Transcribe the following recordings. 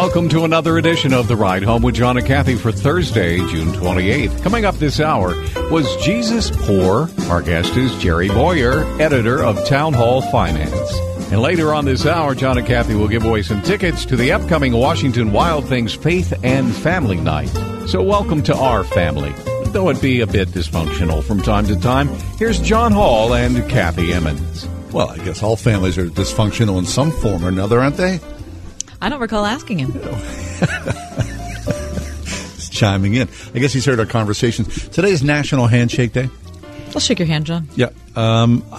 Welcome to another edition of The Ride Home with John and Kathy for Thursday, June 28th. Coming up this hour, was Jesus poor? Our guest is Jerry Bowyer, editor of Town Hall Finance. And later on this hour, John and Kathy will give away some tickets to the upcoming Washington Wild Things Faith and Family Night. So welcome to our family, though it be a bit dysfunctional from time to time. Here's John Hall and Kathy Emmons. Well, I guess all families are dysfunctional in some form or another, aren't they? I don't recall asking him. Just chiming in. I guess he's heard our conversations. Today is National Handshake Day. I'll shake your hand, John. Yeah. I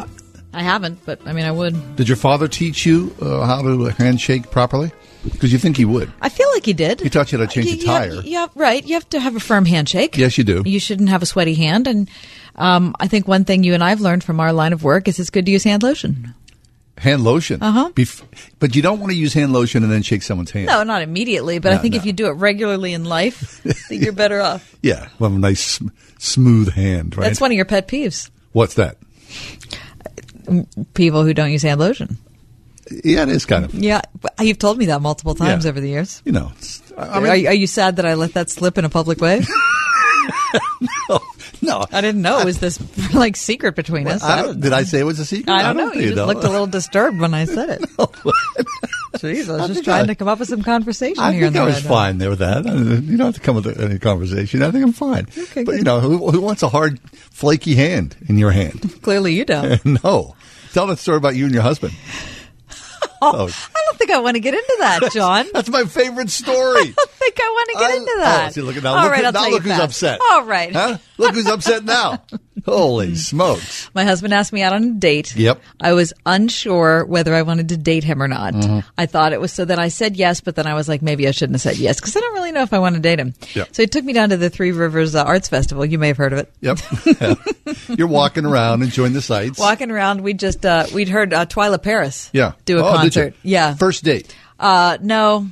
haven't, but I mean, I would. Did your father teach you how to handshake properly? Because you think he would. I feel like he did. He taught you how to change a tire. Yeah, right. You have to have a firm handshake. Yes, you do. You shouldn't have a sweaty hand. And I think one thing you and I have learned from our line of work is it's good to use hand lotion. Hand lotion. Uh-huh. But you don't want to use hand lotion and then shake someone's hand. No, not immediately. But I think if you do it regularly in life, you're better off. Yeah. Well, have a nice, smooth hand, right? That's one of your pet peeves. What's that? People who don't use hand lotion. Yeah, it is kind of. Yeah. You've told me that multiple times over the years. You know. I mean, are you sad that I let that slip in a public way? No. I didn't know it was this like secret between us. Did I say it was a secret? I don't know. You just looked a little disturbed when I said it. No. Jeez, I was just trying to come up with some conversation here. I think I was fine there with that. You don't have to come up with any conversation. I think I'm fine. Okay, but, you know, who wants a hard, flaky hand in your hand? Clearly you don't. No. Tell that story about you and your husband. Oh, I don't think I want to get into that, John. That's my favorite story. I don't think I want to get into that. Oh, see, look, now look who's upset. All right. Huh? Look who's upset now. Holy smokes. My husband asked me out on a date. Yep. I was unsure whether I wanted to date him or not. Mm-hmm. I thought it was so that I said yes, but then I was like, maybe I shouldn't have said yes because I don't really know if I want to date him. Yep. So he took me down to the Three Rivers Arts Festival. You may have heard of it. Yep. You're walking around enjoying the sights. Walking around. We just, we'd heard Twyla Paris do a concert. Yeah. First date. No.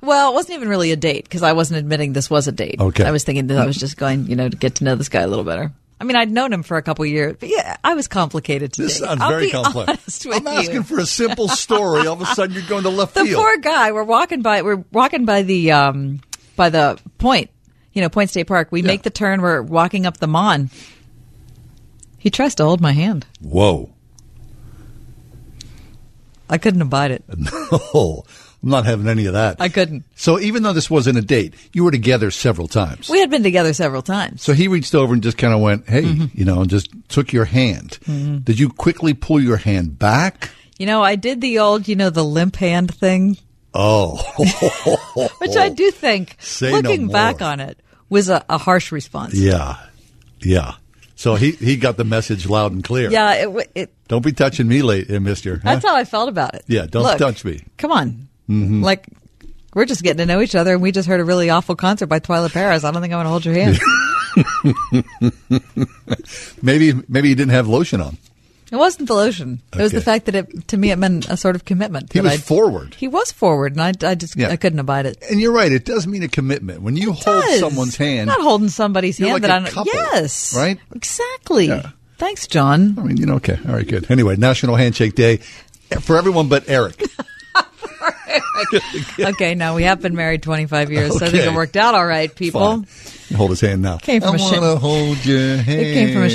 Well, it wasn't even really a date because I wasn't admitting this was a date. Okay. I was thinking that I was just going, to get to know this guy a little better. I mean, I'd known him for a couple of years, but yeah, I was complicated today. This sounds very complex. I'm asking for a simple story. All of a sudden, you're going to left field. The poor guy. We're walking by by the point. Point State Park. We make the turn. We're walking up the Mon. He tries to hold my hand. Whoa! I couldn't abide it. No. I'm not having any of that. I couldn't. So even though this wasn't a date, you were together several times. We had been together several times. So he reached over and just kind of went, hey, and just took your hand. Mm-hmm. Did you quickly pull your hand back? I did the old, the limp hand thing. Oh. Which I do think, looking back on it, was a harsh response. Yeah. Yeah. So he got the message loud and clear. Yeah. Don't be touching me late, mister. That's how I felt about it. Yeah. Don't touch me. Come on. Mm-hmm. Like, we're just getting to know each other, and we just heard a really awful concert by Twyla Paris. I don't think I want to hold your hand. Maybe you didn't have lotion on. It wasn't the lotion. Okay. It was the fact that it meant a sort of commitment. He was forward. He was forward, and I couldn't abide it. And you're right. It does mean a commitment. When you hold someone's hand. I'm not holding somebody's hand. Like a couple, yes. Right? Exactly. Yeah. Thanks, John. I mean, okay. All right, good. Anyway, National Handshake Day for everyone but Eric. Okay, now we have been married 25 years, so I think it worked out all right, people. Hold his hand now. It came from a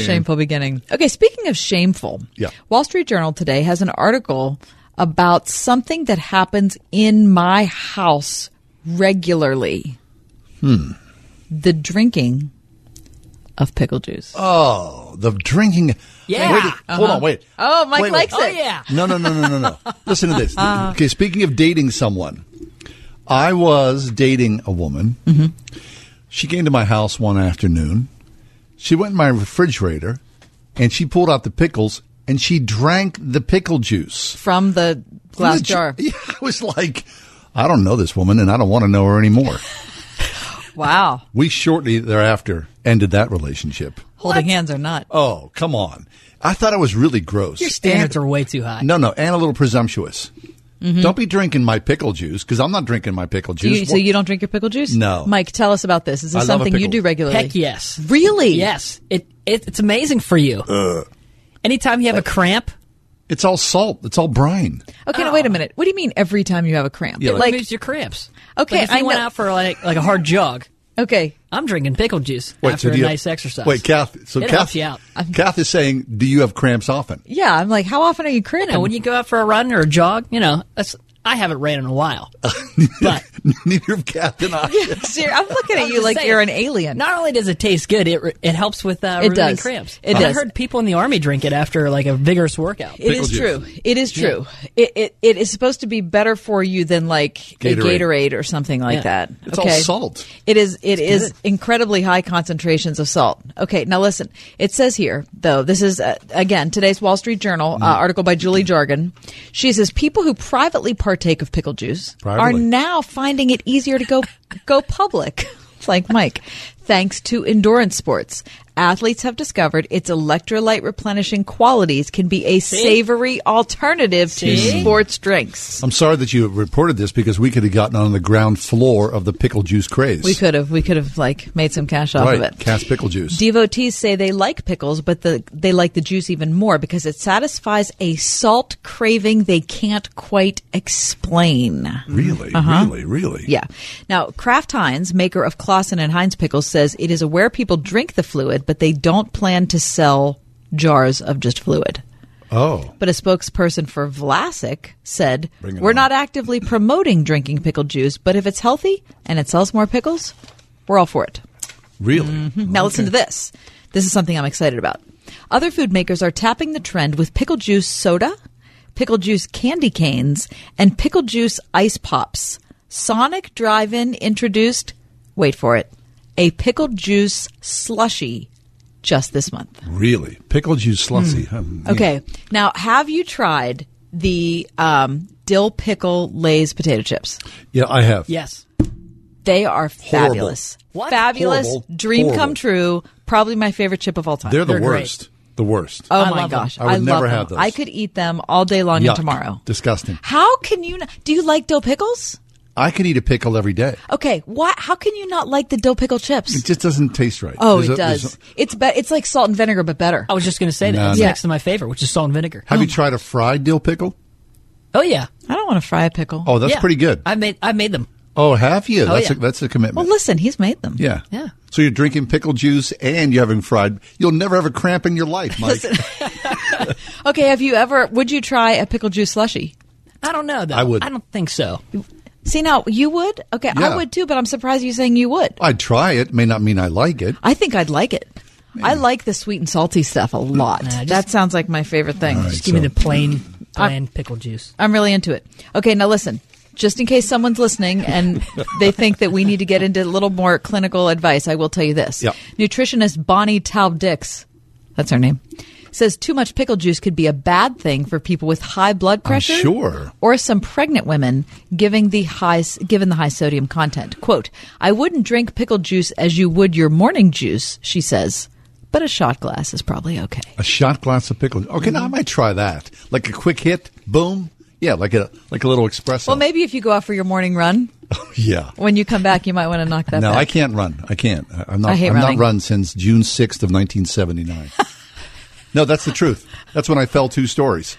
shameful beginning. Okay, speaking of shameful, Wall Street Journal today has an article about something that happens in my house regularly. The drinking of pickle juice. Oh, the drinking. Yeah. Wait, hold on, wait. Oh, Mike likes it. Oh, yeah. No. Listen to this. Okay, speaking of dating someone, I was dating a woman. Mm-hmm. She came to my house one afternoon. She went in my refrigerator, and she pulled out the pickles, and she drank the pickle juice. From the glass jar. Yeah, I was like, I don't know this woman, and I don't want to know her anymore. Wow. We shortly thereafter ended that relationship. Holding hands or not. Oh, come on. I thought it was really gross. Your standards are way too high. No, and a little presumptuous. Mm-hmm. Don't be drinking my pickle juice, because I'm not drinking my pickle juice. So you don't drink your pickle juice? No. Mike, tell us about this. Is this something you do regularly? Heck yes. Really? Yes. It's amazing for you. Anytime you have a cramp, It's all salt. It's all brine. Okay, now wait a minute. What do you mean every time you have a cramp? Yeah, it moves your cramps. Okay, like if you went out for like a hard jog. Okay. I'm drinking pickle juice after a nice exercise. Wait, Kath. So it helps you out. Kath is saying, do you have cramps often? Yeah. I'm like, how often are you cramping? You know, when you go out for a run or a jog, you know, I haven't ran in a while. But neither have Kath and I. Yeah, I'm looking at you like you're an alien. Not only does it taste good, it helps with relieving cramps. It does. I heard people in the Army drink it after like a vigorous workout. It is true. Yeah. It is supposed to be better for you than like a Gatorade or something like that. It's all salt. It is incredibly high concentrations of salt. Okay, now listen. It says here, though, this is, again, today's Wall Street Journal article by Julie Jargon. She says, people who privately partake of pickle juice are now finding it easier to go public. It's like Mike. Thanks to endurance sports, athletes have discovered its electrolyte replenishing qualities can be a savory alternative to sports drinks. I'm sorry that you reported this because we could have gotten on the ground floor of the pickle juice craze. We could have like made some cash off of it. Cash pickle juice. Devotees say they like pickles, but they like the juice even more because it satisfies a salt craving they can't quite explain. Really? Uh-huh. Really? Yeah. Now, Kraft Heinz, maker of Claussen and Heinz pickles, says it is aware people drink the fluid, but they don't plan to sell jars of just fluid. Oh. But a spokesperson for Vlasic said, we're not actively promoting drinking pickle juice, but if it's healthy and it sells more pickles, we're all for it. Really? Mm-hmm. Now listen to this. This is something I'm excited about. Other food makers are tapping the trend with pickle juice soda, pickle juice candy canes, and pickle juice ice pops. Sonic Drive-In introduced, wait for it, a pickle juice slushy just this month. Really? Pickle juice slushy. Okay. Now, have you tried the dill pickle Lay's potato chips? Yeah, I have. Yes. They are fabulous. What? Fabulous. Horrible. Dream come true. Probably my favorite chip of all time. They're the worst. Great. The worst. Oh, my gosh. I would never have those. I could eat them all day long and tomorrow. Disgusting. How can you not? Do you like dill pickles? I could eat a pickle every day. Okay, how can you not like the dill pickle chips? It just doesn't taste right. Oh, it does. It's like salt and vinegar, but better. I was just going to say that. It's next to my favorite, which is salt and vinegar. Have you tried a fried dill pickle? Oh, yeah. I don't want to fry a pickle. Oh, that's pretty good. I made them. Oh, have you? Oh, that's a commitment. Well, listen, he's made them. Yeah. Yeah. So you're drinking pickle juice and you're having fried. You'll never have a cramp in your life, Mike. Okay, would you try a pickle juice slushie? I don't know, though. I would. I don't think so. See, now, you would? Okay, yeah. I would too, but I'm surprised you're saying you would. I'd try it. May not mean I like it. I think I'd like it. Maybe. I like the sweet and salty stuff a lot. That sounds like my favorite thing. Right, just give me the plain pickle juice. I'm really into it. Okay, now listen. Just in case someone's listening and they think that we need to get into a little more clinical advice, I will tell you this. Yep. Nutritionist Bonnie Taub-Dix, that's her name, says too much pickle juice could be a bad thing for people with high blood pressure or some pregnant women given the high sodium content. Quote, I wouldn't drink pickle juice as you would your morning juice, she says, but a shot glass is probably okay. A shot glass of pickle juice. Okay, now I might try that. Like a quick hit, boom. Yeah, like a little espresso. Well, maybe if you go out for your morning run. Oh, yeah. When you come back, you might want to knock that back. No, I can't run. I can't. I hate running. Not run since June 6th of 1979. No, that's the truth. That's when I fell 2 stories.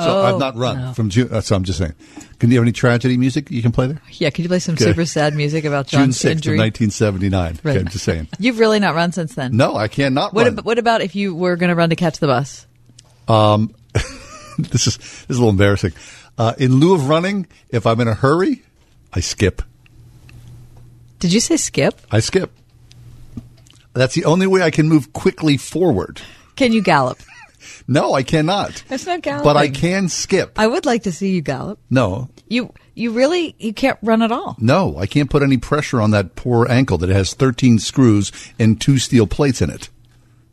So I've not run from June. So I'm just saying. Do you have any tragedy music you can play there? Yeah, could you play some super sad music about John's injury? June 6th of 1979. Right. Okay, I'm just saying. You've really not run since then? No, I cannot run. What about if you were going to run to catch the bus? This is a little embarrassing. In lieu of running, if I'm in a hurry, I skip. Did you say skip? I skip. That's the only way I can move quickly forward. Can you gallop? No, I cannot. That's not galloping. But I can skip. I would like to see you gallop. No. You really can't run at all. No, I can't put any pressure on that poor ankle that has 13 screws and 2 steel plates in it.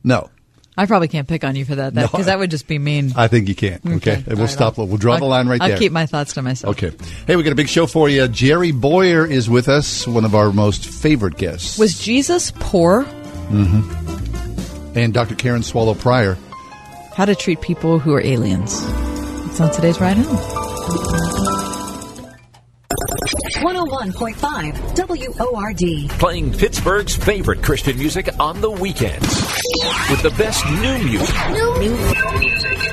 No. I probably can't pick on you for that because that would just be mean. I think you can. Okay. We'll stop. We'll draw the line right there. I'll keep my thoughts to myself. Okay. Hey, we got a big show for you. Jerry Bowyer is with us, one of our most favorite guests. Was Jesus poor? Mm-hmm. And Dr. Karen Swallow Prior. How to treat people who are aliens. It's on today's Ride Home. 101.5 WORD. Playing Pittsburgh's favorite Christian music on the weekends. with the best new music.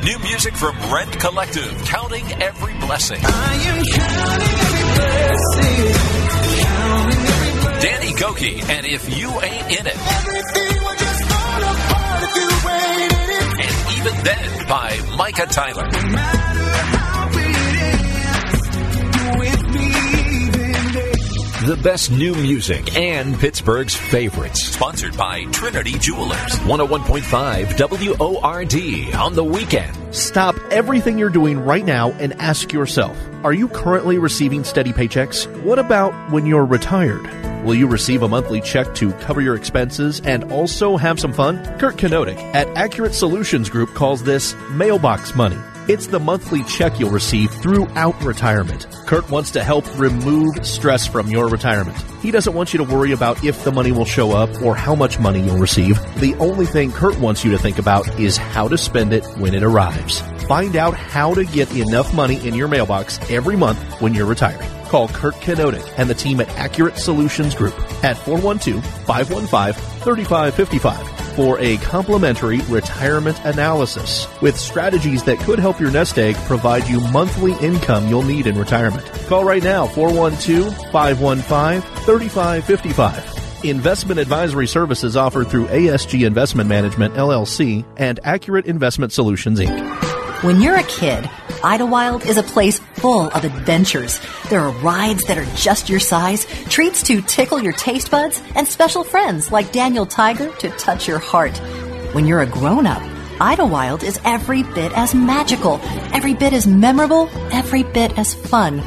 New music from Rent Collective, Counting Every Blessing. I am counting every blessing. Counting every blessing. Danny Gokey, and If You Ain't In It. Everything will just fall apart if you ain't in it. And Even Then by Micah Tyler. No matter how it is, with me. The best new music and Pittsburgh's favorites. Sponsored by Trinity Jewelers. 101.5 WORD on the weekend. Stop everything you're doing right now and ask yourself, are you currently receiving steady paychecks? What about when you're retired? Will you receive a monthly check to cover your expenses and also have some fun? Kurt Knodick at Accurate Solutions Group calls this mailbox money. It's the monthly check you'll receive throughout retirement. Kurt wants to help remove stress from your retirement. He doesn't want you to worry about if the money will show up or how much money you'll receive. The only thing Kurt wants you to think about is how to spend it when it arrives. Find out how to get enough money in your mailbox every month when you're retiring. Call Kurt Knodick and the team at Accurate Solutions Group at 412-515-3555. For a complimentary retirement analysis with strategies that could help your nest egg provide you monthly income you'll need in retirement. Call right now, 412-515-3555. Investment advisory services offered through ASG Investment Management, LLC, and Accurate Investment Solutions, Inc. When you're a kid, Idlewild is a place full of adventures. There are rides that are just your size, treats to tickle your taste buds, and special friends like Daniel Tiger to touch your heart. When you're a grown-up, Idlewild is every bit as magical, every bit as memorable, every bit as fun.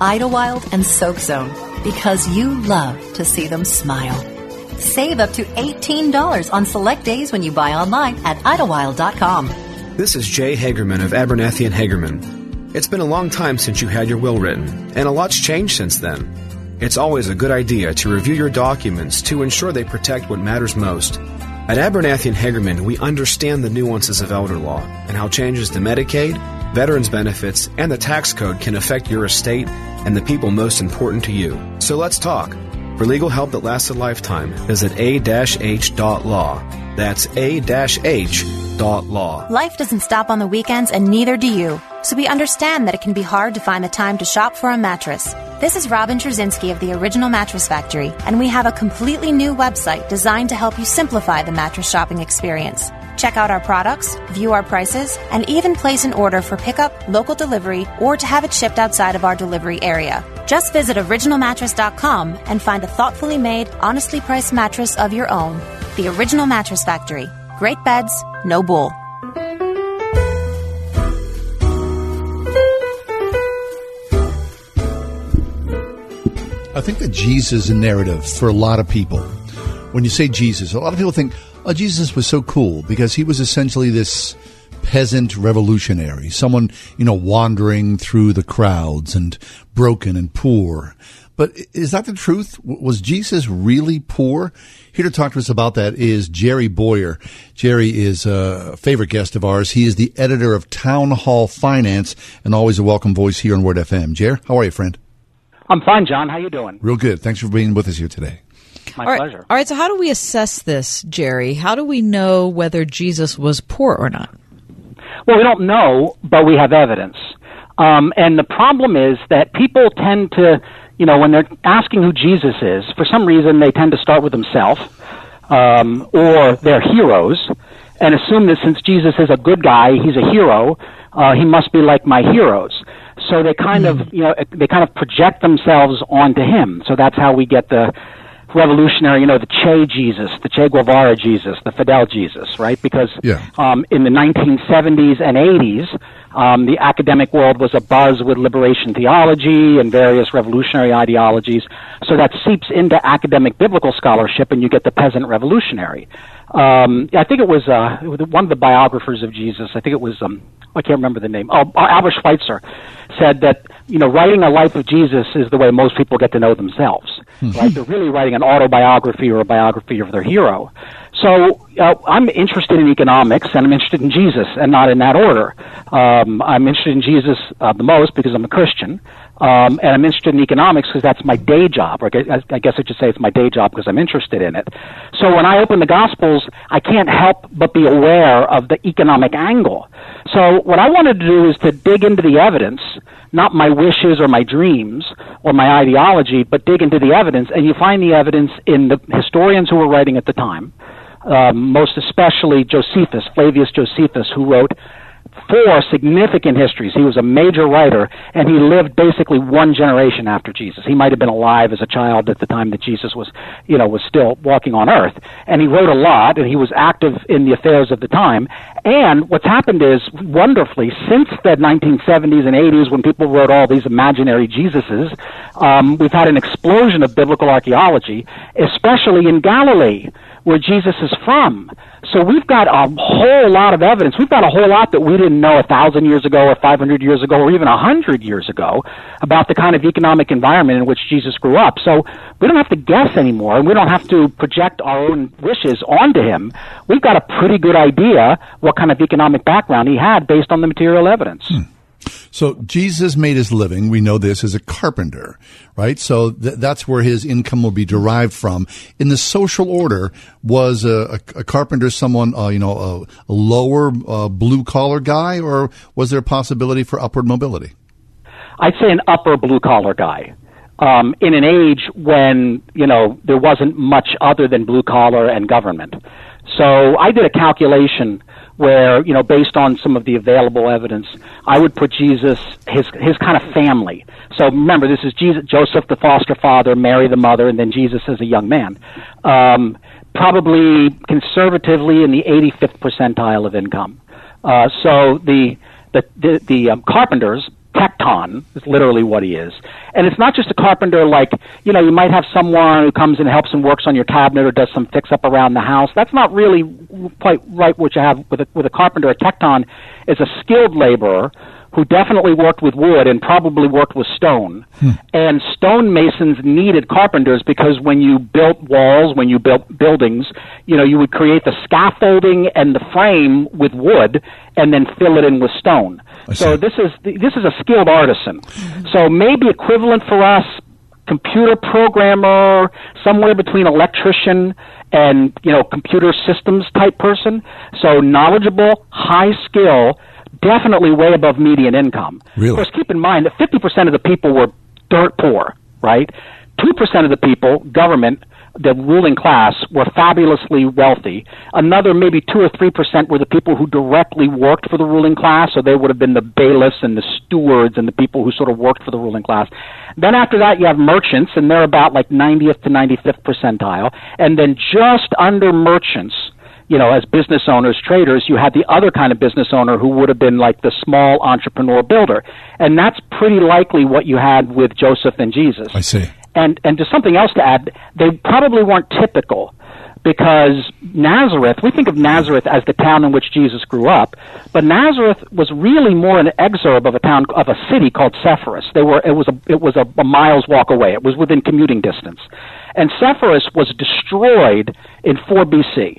Idlewild and Soak Zone, because you love to see them smile. Save up to $18 on select days when you buy online at idlewild.com. This is Jay Hagerman of Abernathy & Hagerman. It's been a long time since you had your will written, and a lot's changed since then. It's always a good idea to review your documents to ensure they protect what matters most. At Abernathy & Hagerman, we understand the nuances of elder law and how changes to Medicaid, veterans benefits, and the tax code can affect your estate and the people most important to you. So let's talk. For legal help that lasts a lifetime, visit a-h.law. That's a-h.law. Life doesn't stop on the weekends, and neither do you. So we understand that it can be hard to find the time to shop for a mattress. This is Robin Trzynski of the Original Mattress Factory, and we have a completely new website designed to help you simplify the mattress shopping experience. Check out our products, view our prices, and even place an order for pickup, local delivery, or to have it shipped outside of our delivery area. Just visit originalmattress.com and find a thoughtfully made, honestly priced mattress of your own. The Original Mattress Factory. Great beds, no bull. I think that Jesus is a narrative for a lot of people. When you say Jesus, a lot of people think, oh, Jesus was so cool because he was essentially this peasant revolutionary, someone, wandering through the crowds and broken and poor. But is that the truth? Was Jesus really poor? Here to talk to us about that is Jerry Bowyer. Jerry is a favorite guest of ours. He is the editor of Town Hall Finance and always a welcome voice here on Word FM. Jerry, how are you, friend? I'm fine, John. How you doing? Real good. Thanks for being with us here today. My pleasure. All right, so how do we assess this, Jerry? How do we know whether Jesus was poor or not? Well, we don't know, but we have evidence. And the problem is that people tend to... when they're asking who Jesus is, for some reason they tend to start with himself or their heroes and assume that since Jesus is a good guy, he's a hero, he must be like my heroes. So they kind of, project themselves onto him. So that's how we get the revolutionary, the Che Jesus, the Che Guevara Jesus, the Fidel Jesus, right? Because in the 1970s and 80s, the academic world was abuzz with liberation theology and various revolutionary ideologies. So that seeps into academic biblical scholarship, and you get the peasant revolutionary. I think it was one of the biographers of Jesus, I think it was, I can't remember the name, Albert Schweitzer, said that, writing a life of Jesus is the way most people get to know themselves. Mm-hmm. Right? They're really writing an autobiography or a biography of their hero. So I'm interested in economics, and I'm interested in Jesus, and not in that order. I'm interested in Jesus the most because I'm a Christian. And I'm interested in economics because that's my day job. Or I guess I should say it's my day job because I'm interested in it. So when I open the Gospels, I can't help but be aware of the economic angle. So what I wanted to do is to dig into the evidence, not my wishes or my dreams or my ideology, but dig into the evidence. And you find the evidence in the historians who were writing at the time, most especially Josephus, Flavius Josephus, who wrote 4 significant histories. He was a major writer, and he lived basically one generation after Jesus. He might have been alive as a child at the time that Jesus was, you know, was still walking on earth. And he wrote a lot, and he was active in the affairs of the time. And what's happened is, wonderfully, since the 1970s and 80s, when people wrote all these imaginary Jesuses, we've had an explosion of biblical archaeology, especially in Galilee, where Jesus is from. So we've got a whole lot of evidence. We've got a whole lot that we didn't know 1,000 years ago or 500 years ago or even 100 years ago about the kind of economic environment in which Jesus grew up. So we don't have to guess anymore, and we don't have to project our own wishes onto him. We've got a pretty good idea what kind of economic background he had based on the material evidence. So Jesus made his living, we know this, as a carpenter, right? So that's where his income will be derived from. In the social order, was a carpenter someone, a lower blue-collar guy, or was there a possibility for upward mobility? I'd say an upper blue-collar guy. In an age when, there wasn't much other than blue-collar and government. So I did a calculation where, based on some of the available evidence, I would put Jesus, his kind of family. So remember, this is Jesus, Joseph, the foster father, Mary, the mother, and then Jesus as a young man. Probably conservatively in the 85th percentile of income. So the carpenters, tecton is literally what he is. And it's not just a carpenter like, you might have someone who comes and helps and works on your cabinet or does some fix-up around the house. That's not really quite right what you have with a carpenter. A tecton is a skilled laborer who definitely worked with wood and probably worked with stone. And stonemasons needed carpenters because when you built walls, when you built buildings, you would create the scaffolding and the frame with wood and then fill it in with stone. So this is a skilled artisan. So maybe equivalent for us, computer programmer, somewhere between electrician and, computer systems type person. So knowledgeable, high skill, definitely way above median income. Really? Of course, keep in mind that 50% of the people were dirt poor, right? 2% of the people, government, the ruling class, were fabulously wealthy. Another maybe 2 or 3% were the people who directly worked for the ruling class, so they would have been the bailiffs and the stewards and the people who sort of worked for the ruling class. Then after that, you have merchants, and they're about like 90th to 95th percentile. And then just under merchants, as business owners, traders, you had the other kind of business owner who would have been like the small entrepreneur builder. And that's pretty likely what you had with Joseph and Jesus. I see. And to something else to add, they probably weren't typical because Nazareth, we think of Nazareth as the town in which Jesus grew up, but Nazareth was really more an exurb of a city called Sepphoris. It was a mile's walk away. It was within commuting distance. And Sepphoris was destroyed in 4 BC.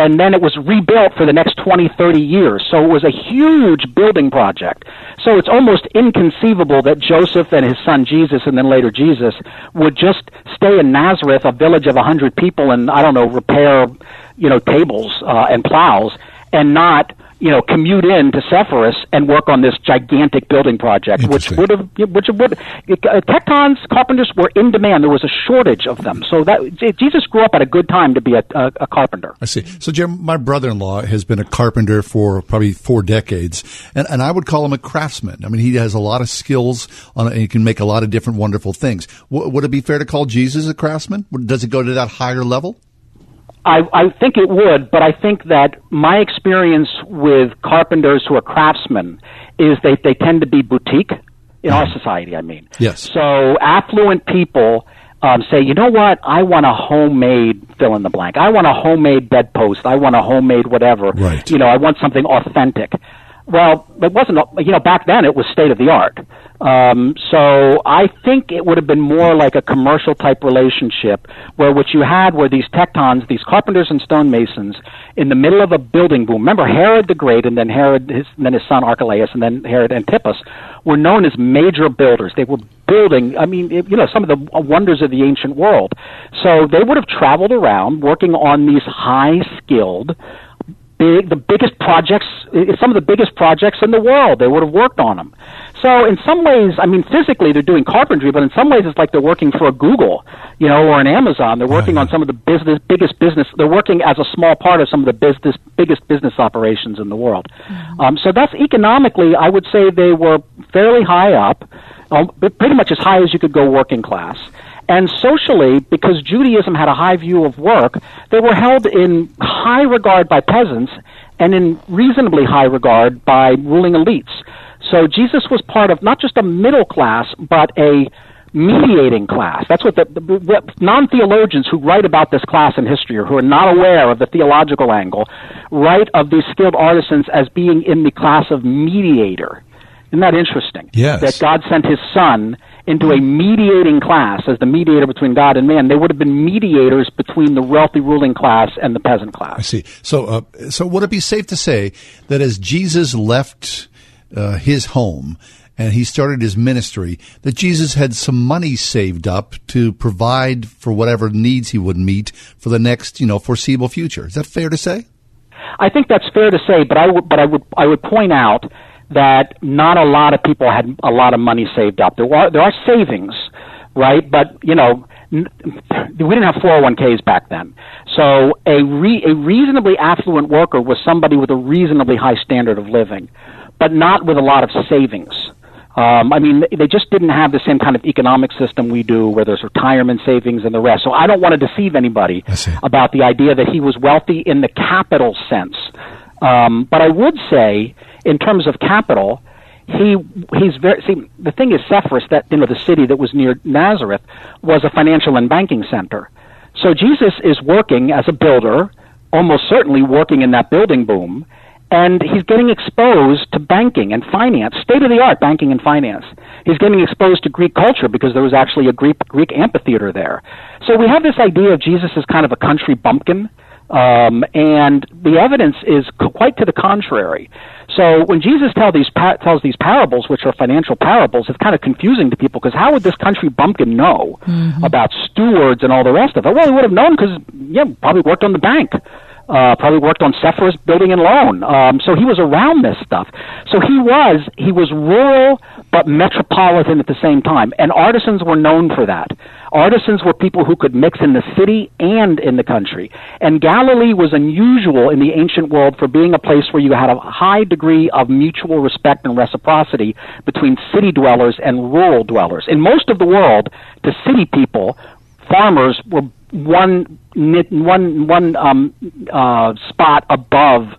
And then it was rebuilt for the next 20, 30 years. So it was a huge building project. So it's almost inconceivable that Joseph and his son Jesus, and then later Jesus, would just stay in Nazareth, a village of 100 people, and, repair, tables and plows, and not, commute in to Sepphoris and work on this gigantic building project, tectons, carpenters were in demand. There was a shortage of them. So Jesus grew up at a good time to be a carpenter. I see. So, Jim, my brother-in-law has been a carpenter for probably 4 decades, and I would call him a craftsman. I mean, he has a lot of skills, and he can make a lot of different wonderful things. Would it be fair to call Jesus a craftsman? Does it go to that higher level? I think it would, but I think that my experience with carpenters who are craftsmen is they tend to be boutique in our society, I mean. Yes. So affluent people say, you know what, I want a homemade fill-in-the-blank. I want a homemade bedpost. I want a homemade whatever. Right. I want something authentic. Well, it wasn't, you know, back then it was state of the art. So I think it would have been more like a commercial type relationship where what you had were these tectons, these carpenters and stonemasons in the middle of a building boom. Remember Herod the Great and then his son Archelaus and then Herod Antipas were known as major builders. They were building, I mean, you know, some of the wonders of the ancient world. So they would have traveled around working on these high skilled the biggest projects, some of the biggest projects in the world. They would have worked on them. So in some ways, I mean, physically they're doing carpentry, but in some ways it's like they're working for a Google, you know, or an Amazon. They're working on some of the biggest business. They're working as a small part of some of the biggest business operations in the world. Mm-hmm. So that's economically, I would say they were fairly high up, pretty much as high as you could go working class. And socially, because Judaism had a high view of work, they were held in high regard by peasants and in reasonably high regard by ruling elites. So Jesus was part of not just a middle class, but a mediating class. That's what the non-theologians who write about this class in history or who are not aware of the theological angle write of these skilled artisans as being in the class of mediator. Isn't that interesting? Yes. That God sent his son into a mediating class as the mediator between God and man. They would have been mediators between the wealthy ruling class and the peasant class. I see. So would it be safe to say that as Jesus left his home and he started his ministry, that Jesus had some money saved up to provide for whatever needs he would meet for the next, you know, foreseeable future? Is that fair to say? I think that's fair to say, but I would point out that not a lot of people had a lot of money saved up. There are savings, right? But, you know, we didn't have 401ks back then. So a reasonably affluent worker was somebody with a reasonably high standard of living, but not with a lot of savings. I mean, they just didn't have the same kind of economic system we do where there's retirement savings and the rest. So I don't want to deceive anybody about the idea that he was wealthy in the capital sense. But I would say, in terms of capital, the thing is, Sepphoris, that, you know, the city that was near Nazareth, was a financial and banking center. So Jesus is working as a builder, almost certainly working in that building boom, and he's getting exposed to banking and finance, state-of-the-art banking and finance. He's getting exposed to Greek culture because there was actually a Greek amphitheater there. So we have this idea of Jesus as kind of a country bumpkin, and the evidence is quite to the contrary. So when Jesus tells these parables, which are financial parables, it's kind of confusing to people because how would this country bumpkin know about stewards and all the rest of it? Well, he would have known because, yeah, probably worked on the bank, probably worked on Sepphoris building and loan. So he was around this stuff. So he was rural but metropolitan at the same time, and artisans were known for that. Artisans were people who could mix in the city and in the country. And Galilee was unusual in the ancient world for being a place where you had a high degree of mutual respect and reciprocity between city dwellers and rural dwellers. In most of the world, the city people, farmers, were one spot above,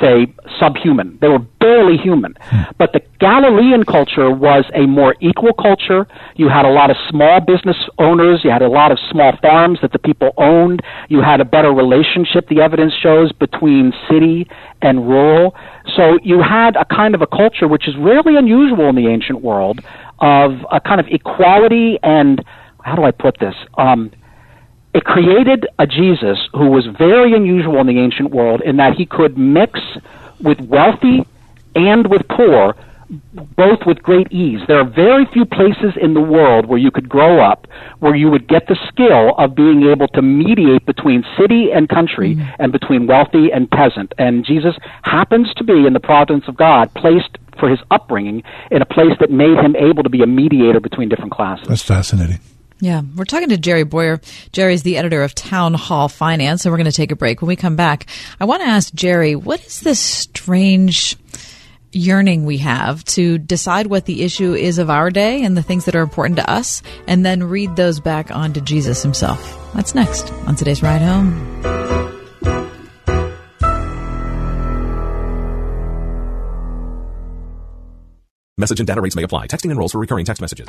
say, subhuman. They were barely human. But the Galilean culture was a more equal culture. You had a lot of small business owners. You had a lot of small farms that the people owned. You had a better relationship, the evidence shows, between city and rural. So you had a kind of a culture, which is really unusual in the ancient world, of a kind of equality and, how do I put this? It created a Jesus who was very unusual in the ancient world in that he could mix with wealthy and with poor, both with great ease. There are very few places in the world where you could grow up, where you would get the skill of being able to mediate between city and country and between wealthy and peasant. And Jesus happens to be, in the providence of God, placed for his upbringing in a place that made him able to be a mediator between different classes. That's fascinating. Yeah, we're talking to Jerry Bowyer. Jerry's the editor of Town Hall Finance, and we're going to take a break. When we come back, I want to ask Jerry, what is this strange yearning we have to decide what the issue is of our day and the things that are important to us, and then read those back onto Jesus himself? That's next on today's Ride Home. Message and data rates may apply. Texting enrolls for recurring text messages.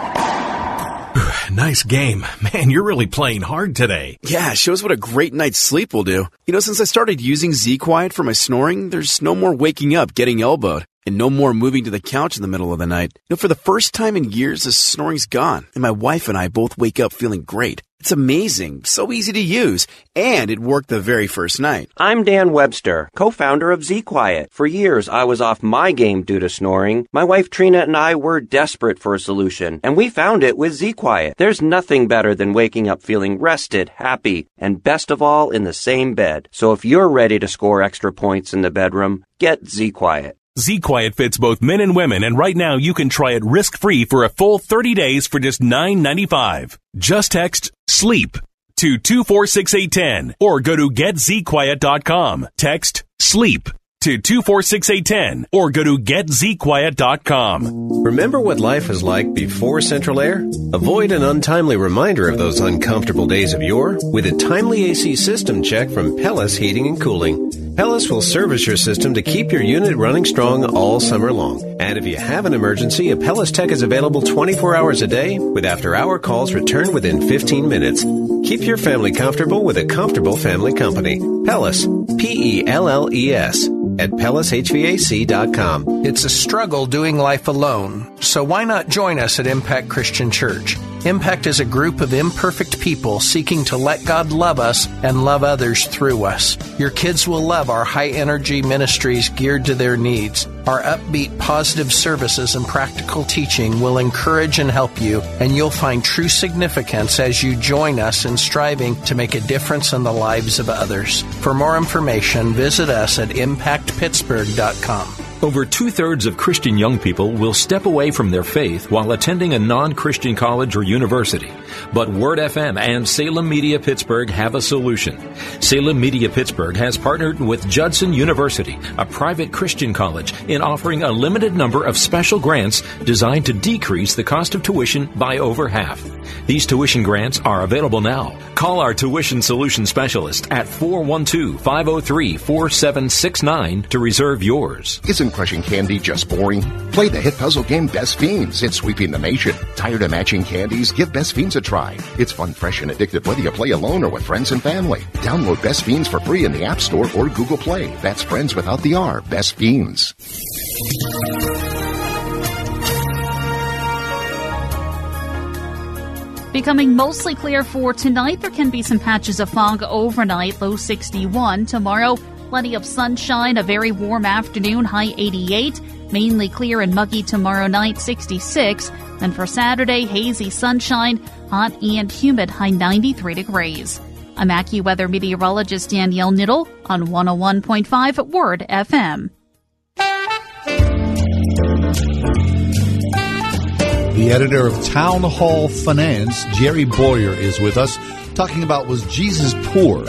Nice game. Man, you're really playing hard today. Yeah, shows what a great night's sleep will do. You know, since I started using Z Quiet for my snoring, there's no more waking up getting elbowed. and no more moving to the couch in the middle of the night. You know, for the first time in years, the snoring's gone, and my wife and I both wake up feeling great. It's amazing, so easy to use, and it worked the very first night. I'm Dan Webster, co-founder of Z-Quiet. For years, I was off my game due to snoring. My wife Trina and I were desperate for a solution, and we found it with Z-Quiet. There's nothing better than waking up feeling rested, happy, and best of all, in the same bed. So if you're ready to score extra points in the bedroom, get Z-Quiet. Z-Quiet fits both men and women, and right now you can try it risk-free for a full 30 days for just $9.95. Just text SLEEP to 246810 or go to getzquiet.com. Text SLEEP to 246810 or go to getzquiet.com. Remember what life is like before Central Air? Avoid an untimely reminder of those uncomfortable days of yore with a timely AC system check from Pellis Heating and Cooling. Pellis will service your system to keep your unit running strong all summer long. And if you have an emergency, a Pellis tech is available 24 hours a day, with after-hour calls returned within 15 minutes. Keep your family comfortable with a comfortable family company. Pellis, P-E-L-L-E-S, at PellisHVAC.com. It's a struggle doing life alone, so why not join us at Impact Christian Church? Impact is a group of imperfect people seeking to let God love us and love others through us. Your kids will love our high-energy ministries geared to their needs. Our upbeat, positive services and practical teaching will encourage and help you, and you'll find true significance as you join us in striving to make a difference in the lives of others. For more information, visit us at impactpittsburgh.com. Over two-thirds of Christian young people will step away from their faith while attending a non-Christian college or university. But Word FM and Salem Media Pittsburgh have a solution. Salem Media Pittsburgh has partnered with Judson University, a private Christian college, in offering a limited number of special grants designed to decrease the cost of tuition by over half. These tuition grants are available now. Call our tuition solution specialist at 412-503-4769 to reserve yours. Isn't crushing candy just boring? Play the hit puzzle game Best Fiends. It's sweeping the nation. Tired of matching candies? Give Best Fiends a try. It's fun, fresh, and addictive whether you play alone or with friends and family. Download Best Fiends for free in the App Store or Google Play. That's friends without the R. Best Fiends. Becoming mostly clear for tonight. There can be some patches of fog overnight, low 61. Tomorrow, plenty of sunshine, a very warm afternoon, high 88. Mainly clear and muggy tomorrow night, 66. And for Saturday, hazy sunshine, hot and humid, high 93 degrees. I'm AccuWeather meteorologist Danielle Niddle on 101.5 Word FM. The editor of Town Hall Finance, Jerry Bowyer, is with us, talking about, was Jesus poor?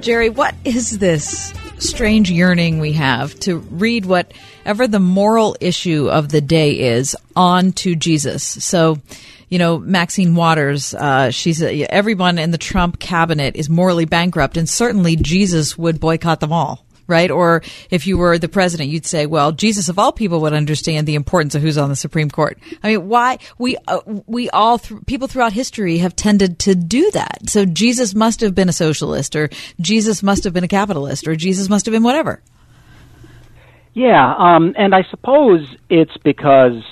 Jerry, what is this strange yearning we have to read whatever the moral issue of the day is on to Jesus? So, you know, Maxine Waters, everyone in the Trump cabinet is morally bankrupt, and certainly Jesus would boycott them all. Right? Or if you were the president, you'd say, well, Jesus of all people would understand the importance of who's on the Supreme Court. I mean, why people throughout history have tended to do that. So Jesus must have been a socialist, or Jesus must have been a capitalist, or Jesus must have been whatever. Yeah. And I suppose it's because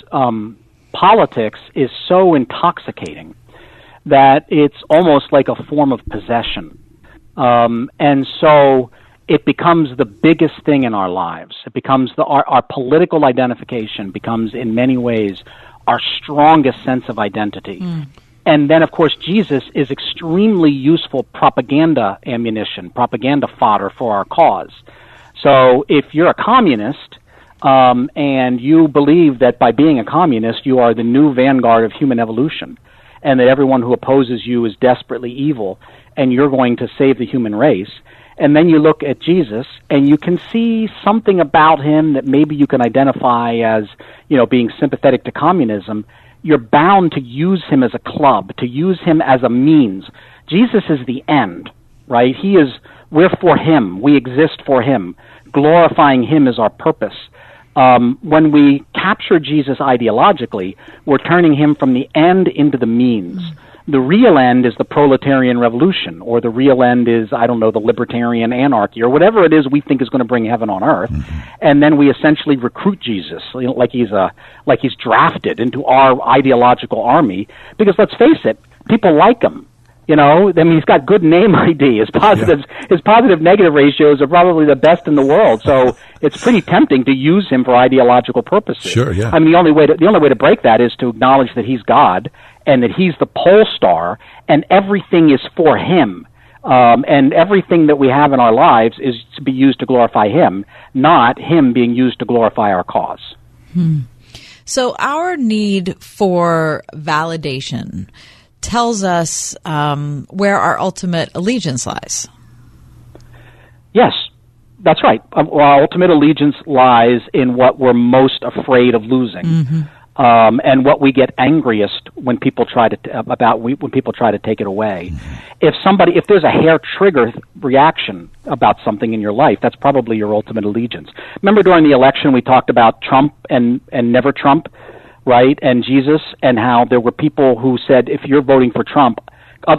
politics is so intoxicating that it's almost like a form of possession. And so it becomes the biggest thing in our lives. It becomes our political identification becomes, in many ways, our strongest sense of identity. Mm. And then, of course, Jesus is extremely useful propaganda ammunition, propaganda fodder for our cause. So if you're a communist and you believe that by being a communist you are the new vanguard of human evolution and that everyone who opposes you is desperately evil and you're going to save the human race, and then you look at Jesus, and you can see something about him that maybe you can identify as, you know, being sympathetic to communism, you're bound to use him as a club, to use him as a means. Jesus is the end, right? We're for him. We exist for him. Glorifying him is our purpose. When we capture Jesus ideologically, we're turning him from the end into the means. The real end is the proletarian revolution, or the real end is, I don't know, the libertarian anarchy, or whatever it is we think is going to bring heaven on earth. Mm-hmm. And then we essentially recruit Jesus, you know, like he's drafted into our ideological army, because let's face it, people like him. You know, I mean, he's got good name ID. His positive-negative ratios are probably the best in the world. So it's pretty tempting to use him for ideological purposes. Sure, yeah. I mean, the only way to break that is to acknowledge that he's God and that he's the pole star, and everything is for him. And everything that we have in our lives is to be used to glorify him, not him being used to glorify our cause. Hmm. So our need for validation tells us where our ultimate allegiance lies. Yes, that's right. Our ultimate allegiance lies in what we're most afraid of losing, mm-hmm. And what we get angriest when people try to take it away. Mm-hmm. If there's a hair trigger reaction about something in your life, that's probably your ultimate allegiance. Remember during the election we talked about Trump and never Trump. Right, and Jesus, and how there were people who said, if you're voting for Trump,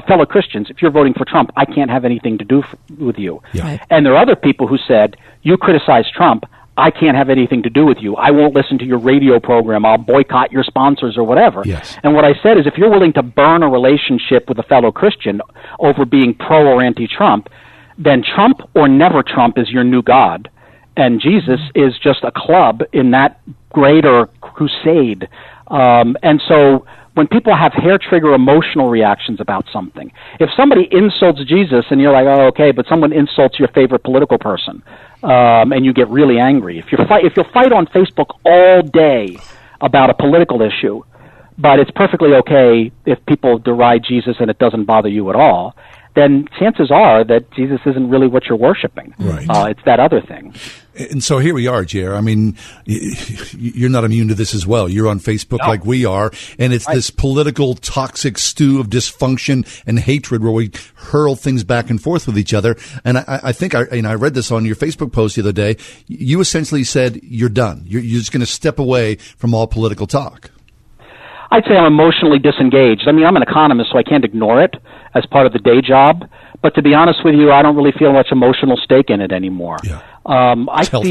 fellow Christians, if you're voting for Trump, I can't have anything to do with you. Yeah. Right. And there are other people who said, you criticize Trump, I can't have anything to do with you. I won't listen to your radio program. I'll boycott your sponsors or whatever. Yes. And what I said is, if you're willing to burn a relationship with a fellow Christian over being pro or anti-Trump, then Trump or never Trump is your new God. And Jesus is just a club in that greater crusade. And so when people have hair-trigger emotional reactions about something, if somebody insults Jesus and you're like, oh, okay, but someone insults your favorite political person, and you get really angry. If you'll fight on Facebook all day about a political issue, but it's perfectly okay if people deride Jesus and it doesn't bother you at all, then chances are that Jesus isn't really what you're worshiping. Right. It's that other thing. And so here we are, Jer. I mean, you're not immune to this as well. You're on Facebook like we are, and it's this political toxic stew of dysfunction and hatred where we hurl things back and forth with each other. And I think I read this on your Facebook post the other day. You essentially said you're done. You're just going to step away from all political talk. I'd say I'm emotionally disengaged. I mean, I'm an economist, so I can't ignore it as part of the day job. But to be honest with you, I don't really feel much emotional stake in it anymore. Yeah. I hope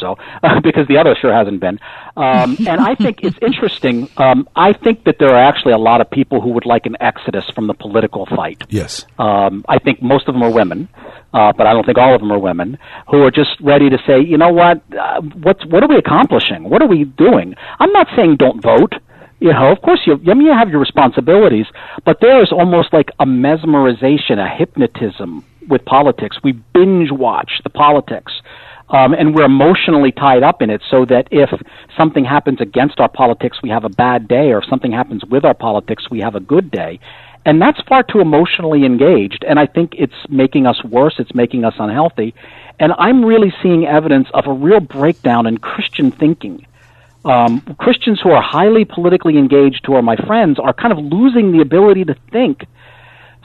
so, because the other sure hasn't been. And I think it's interesting. I think that there are actually a lot of people who would like an exodus from the political fight. Yes. I think most of them are women, but I don't think all of them are women, who are just ready to say, you know what, what are we accomplishing? What are we doing? I'm not saying don't vote. You know, of course, you have your responsibilities, but there is almost like a mesmerization, a hypnotism with politics. We binge watch the politics, and we're emotionally tied up in it, so that if something happens against our politics, we have a bad day, or if something happens with our politics, we have a good day. And that's far too emotionally engaged, and I think it's making us worse. It's making us unhealthy. And I'm really seeing evidence of a real breakdown in Christian thinking. Christians who are highly politically engaged, who are my friends, are kind of losing the ability to think.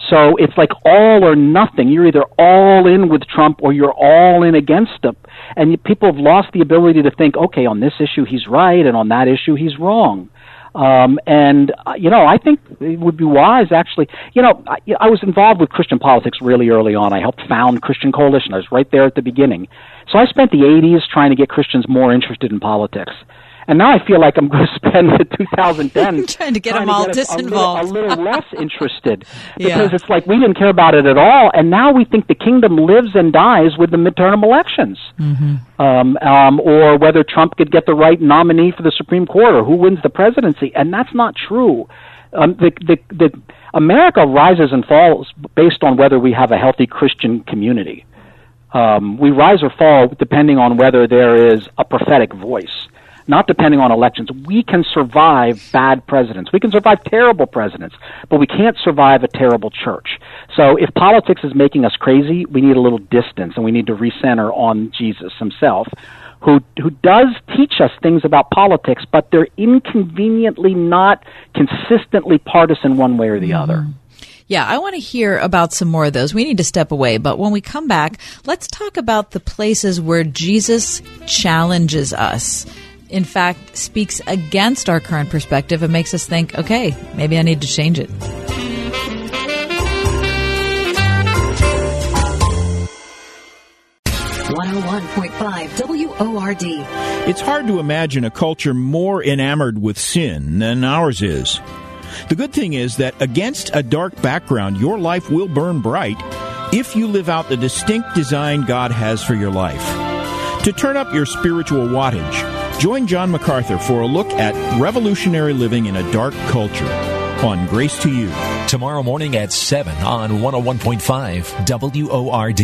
So it's like all or nothing. You're either all in with Trump or you're all in against him. And people have lost the ability to think, okay, on this issue he's right and on that issue he's wrong. And, you know, I think it would be wise, actually. You know, I was involved with Christian politics really early on. I helped found Christian Coalition. I was right there at the beginning. So I spent the 80s trying to get Christians more interested in politics. And now I feel like I'm going to spend the 2010 trying to get them all disinvolved, a little less interested, because it's like we didn't care about it at all, and now we think the kingdom lives and dies with the midterm elections, mm-hmm. Or whether Trump could get the right nominee for the Supreme Court, or who wins the presidency, and that's not true. The America rises and falls based on whether we have a healthy Christian community. We rise or fall depending on whether there is a prophetic voice. Not depending on elections. We can survive bad presidents. We can survive terrible presidents, but we can't survive a terrible church. So if politics is making us crazy, we need a little distance, and we need to recenter on Jesus himself, who does teach us things about politics, but they're inconveniently not consistently partisan one way or the other. Yeah, I want to hear about some more of those. We need to step away, but when we come back, let's talk about the places where Jesus challenges us in fact, speaks against our current perspective and makes us think, okay, maybe I need to change it. WORD. It's hard to imagine a culture more enamored with sin than ours is. The good thing is that against a dark background, your life will burn bright if you live out the distinct design God has for your life. To turn up your spiritual wattage, join John MacArthur for a look at revolutionary living in a dark culture on Grace to You. Tomorrow morning at 7 on 101.5 WORD.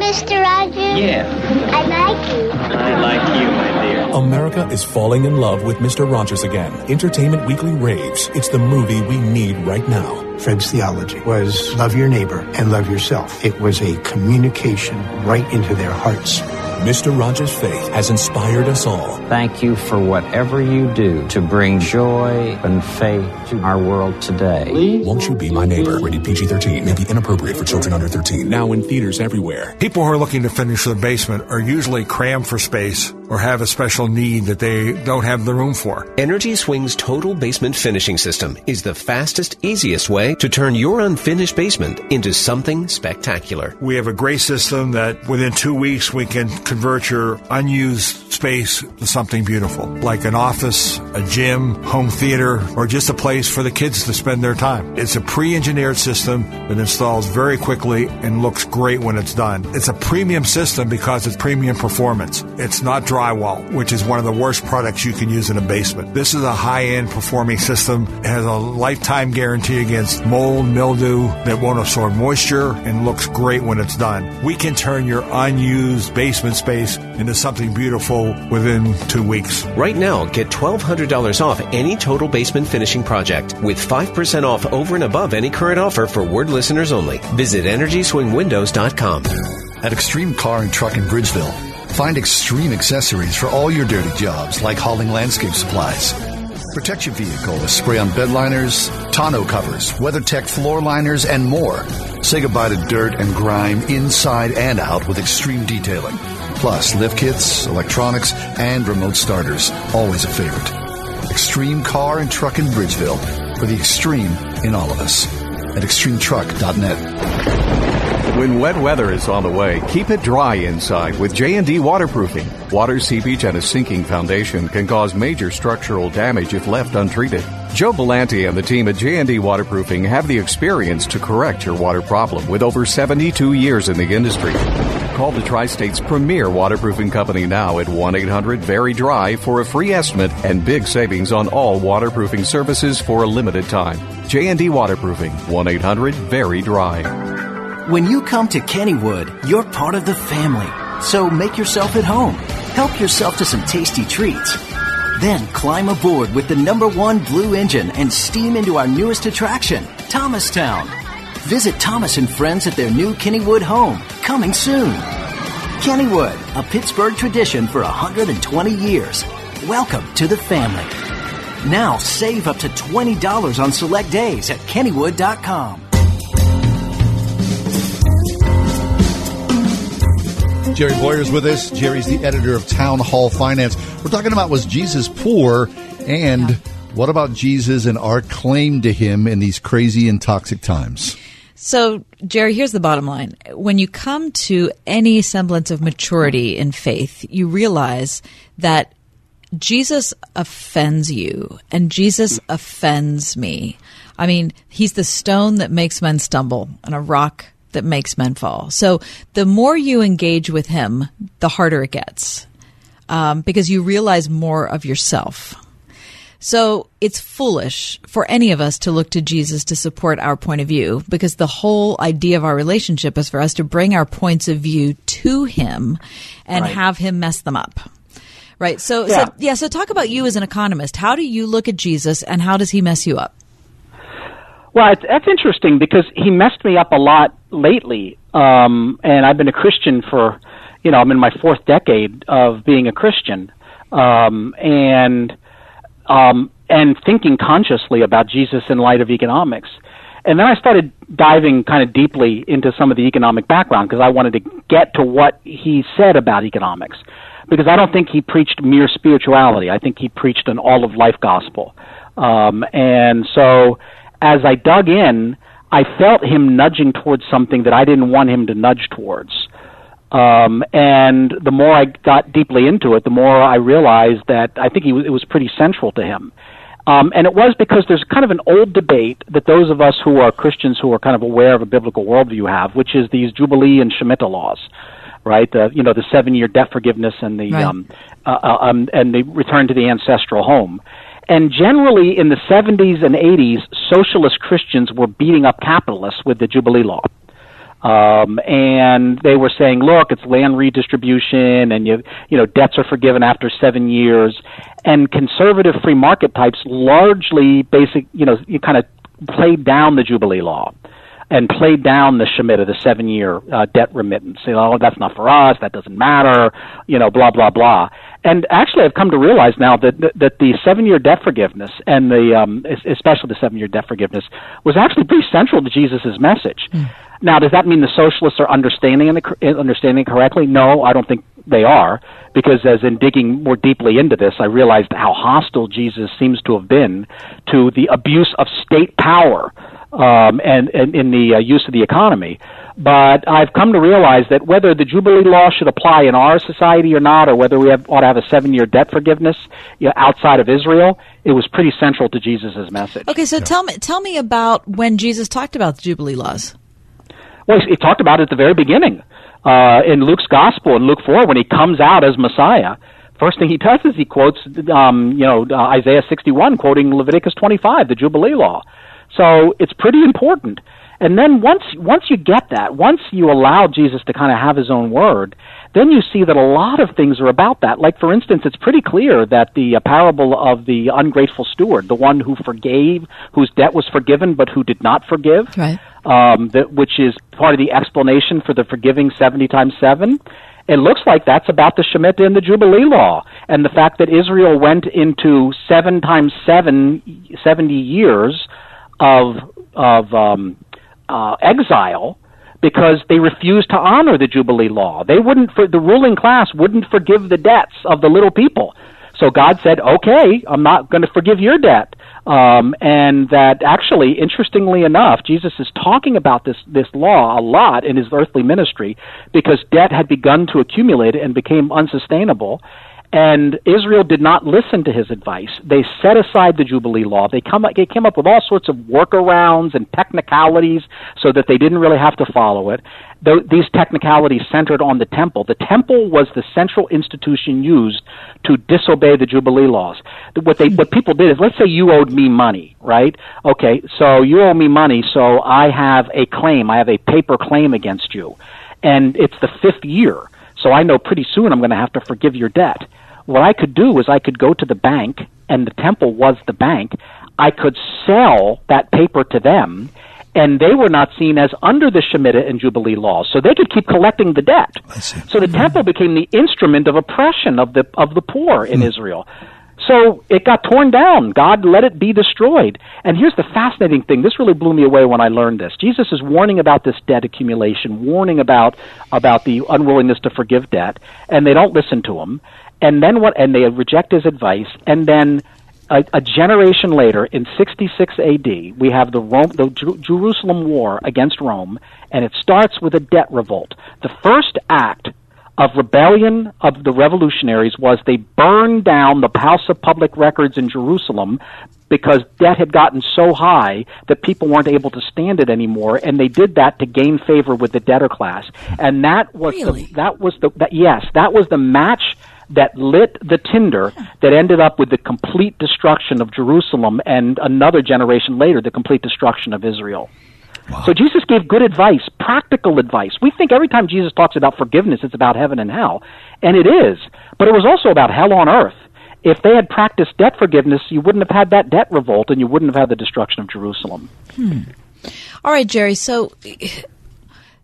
Mr. Rogers? Yeah. I like you. I like you, my dear. America is falling in love with Mr. Rogers again. Entertainment Weekly raves. It's the movie we need right now. Fred's theology was love your neighbor and love yourself. It was a communication right into their hearts. Mr. Rogers' faith has inspired us all. Thank you for whatever you do to bring joy and faith to our world today. Please. Won't You Be My Neighbor? Rated PG-13. May be inappropriate for children under 13. Now in theaters everywhere. People who are looking to finish their basement are usually crammed for space or have a special need that they don't have the room for. Energy Swing's Total Basement Finishing System is the fastest, easiest way to turn your unfinished basement into something spectacular. We have a great system that within 2 weeks we can convert your unused space to something beautiful, like an office, a gym, home theater, or just a place for the kids to spend their time. It's a pre-engineered system that installs very quickly and looks great when it's done. It's a premium system because it's premium performance. It's not drywall, which is one of the worst products you can use in a basement. This is a high-end performing system. It has a lifetime guarantee against mold, mildew that won't absorb moisture and looks great when it's done. We can turn your unused basement space into something beautiful within 2 weeks. Right now, get $1,200 off any Total Basement Finishing project with 5% off over and above any current offer for Word listeners only. Visit EnergySwingWindows.com. At Extreme Car and Truck in Bridgeville, find extreme accessories for all your dirty jobs like hauling landscape supplies. Protect your vehicle with spray-on bed liners, tonneau covers, WeatherTech floor liners, and more. Say goodbye to dirt and grime inside and out with extreme detailing. Plus, lift kits, electronics, and remote starters. Always a favorite. Extreme Car and Truck in Bridgeville. For the extreme in all of us. At extremetruck.net. When wet weather is on the way, keep it dry inside with J&D Waterproofing. Water seepage and a sinking foundation can cause major structural damage if left untreated. Joe Belanti and the team at J&D Waterproofing have the experience to correct your water problem with over 72 years in the industry. Call the Tri-State's premier waterproofing company now at 1-800-VERY-DRY for a free estimate and big savings on all waterproofing services for a limited time. J&D Waterproofing, 1-800-VERY-DRY. When you come to Kennywood, you're part of the family. So make yourself at home. Help yourself to some tasty treats. Then climb aboard with the #1 Blue Engine and steam into our newest attraction, Thomastown. Visit Thomas and friends at their new Kennywood home, coming soon. Kennywood, a Pittsburgh tradition for 120 years. Welcome to the family. Now save up to $20 on select days at Kennywood.com. Jerry Boyer's with us. Jerry's the editor of Town Hall Finance. We're talking about, was Jesus poor, and what about Jesus and our claim to him in these crazy and toxic times? So, Jerry, here's the bottom line. When you come to any semblance of maturity in faith, you realize that Jesus offends you and Jesus offends me. I mean, he's the stone that makes men stumble and a rock that makes men fall. So the more you engage with him, the harder it gets, because you realize more of yourself. So it's foolish for any of us to look to Jesus to support our point of view, because the whole idea of our relationship is for us to bring our points of view to him and have him mess them up. Right. So talk about you as an economist. How do you look at Jesus and how does he mess you up? Well, that's interesting because he messed me up a lot lately. And I've been a Christian for, I'm in my fourth decade of being a Christian. And thinking consciously about Jesus in light of economics. And then I started diving kind of deeply into some of the economic background because I wanted to get to what he said about economics. because I don't think he preached mere spirituality. I think he preached an all-of-life gospel. And so as I dug in, I felt him nudging towards something that I didn't want him to nudge towards. And the more I got deeply into it, the more I realized that I think it was pretty central to him. And it was because there's kind of an old debate that those of us who are Christians who are kind of aware of a biblical worldview have, which is these Jubilee and Shemitah laws, right? The 7-year debt forgiveness and the right. And the return to the ancestral home. And generally in the 70s and 80s, socialist Christians were beating up capitalists with the Jubilee law. And they were saying, look, it's land redistribution and, you know, debts are forgiven after 7 years. And conservative free market types largely you kind of played down the Jubilee law and played down the Shemitah, the 7-year debt remittance. You know, that's not for us. That doesn't matter, you know, blah, blah, blah. And actually I've come to realize now that the 7-year debt forgiveness and especially the 7-year debt forgiveness was actually pretty central to Jesus's message. Mm. Now, does that mean the socialists are understanding correctly? No, I don't think they are, because as in digging more deeply into this, I realized how hostile Jesus seems to have been to the abuse of state power and in the use of the economy. But I've come to realize that whether the Jubilee law should apply in our society or not, or whether we ought to have a 7-year debt forgiveness outside of Israel, it was pretty central to Jesus's message. Okay, so tell me about when Jesus talked about the Jubilee laws. Well, he talked about it at the very beginning in Luke's Gospel, in Luke 4, when he comes out as Messiah. First thing he does is he quotes, Isaiah 61, quoting Leviticus 25, the Jubilee law. So it's pretty important. And then once you get that, once you allow Jesus to kind of have his own word, then you see that a lot of things are about that. Like, for instance, it's pretty clear that the parable of the ungrateful steward, the one who forgave, whose debt was forgiven, but who did not forgive, right. Which is part of the explanation for the forgiving 70 times 7. It looks like that's about the Shemitah and the Jubilee law and the fact that Israel went into 7 times 7, 70 years of exile because they refused to honor the Jubilee law. The ruling class wouldn't forgive the debts of the little people. So God said, okay, I'm not going to forgive your debt. And that actually, interestingly enough, Jesus is talking about this law a lot in his earthly ministry because debt had begun to accumulate and became unsustainable. And Israel did not listen to his advice. They set aside the Jubilee law. They came up with all sorts of workarounds and technicalities so that they didn't really have to follow it. These technicalities centered on the temple. The temple was the central institution used to disobey the Jubilee laws. What people did is, let's say you owed me money, right? Okay, so you owe me money, so I have a claim. I have a paper claim against you. And it's the 5th year, so I know pretty soon I'm going to have to forgive your debt. What I could do is I could go to the bank, and the temple was the bank. I could sell that paper to them, and they were not seen as under the Shemitah and Jubilee laws, so they could keep collecting the debt. So the temple became the instrument of oppression of the poor in Israel. So it got torn down. God let it be destroyed. And here's the fascinating thing. This really blew me away when I learned this. Jesus is warning about this debt accumulation, warning about the unwillingness to forgive debt, and they don't listen to him. And then and they reject his advice. And then a generation later, in 66 A.D., we have the Jerusalem War against Rome, and it starts with a debt revolt. The first act of rebellion of the revolutionaries was they burned down the House of Public Records in Jerusalem because debt had gotten so high that people weren't able to stand it anymore, and they did that to gain favor with the debtor class. And that was the match that lit the tinder that ended up with the complete destruction of Jerusalem and another generation later, the complete destruction of Israel. Wow. So Jesus gave good advice, practical advice. We think every time Jesus talks about forgiveness, it's about heaven and hell, and it is. But it was also about hell on earth. If they had practiced debt forgiveness, you wouldn't have had that debt revolt, and you wouldn't have had the destruction of Jerusalem. All right, Jerry, so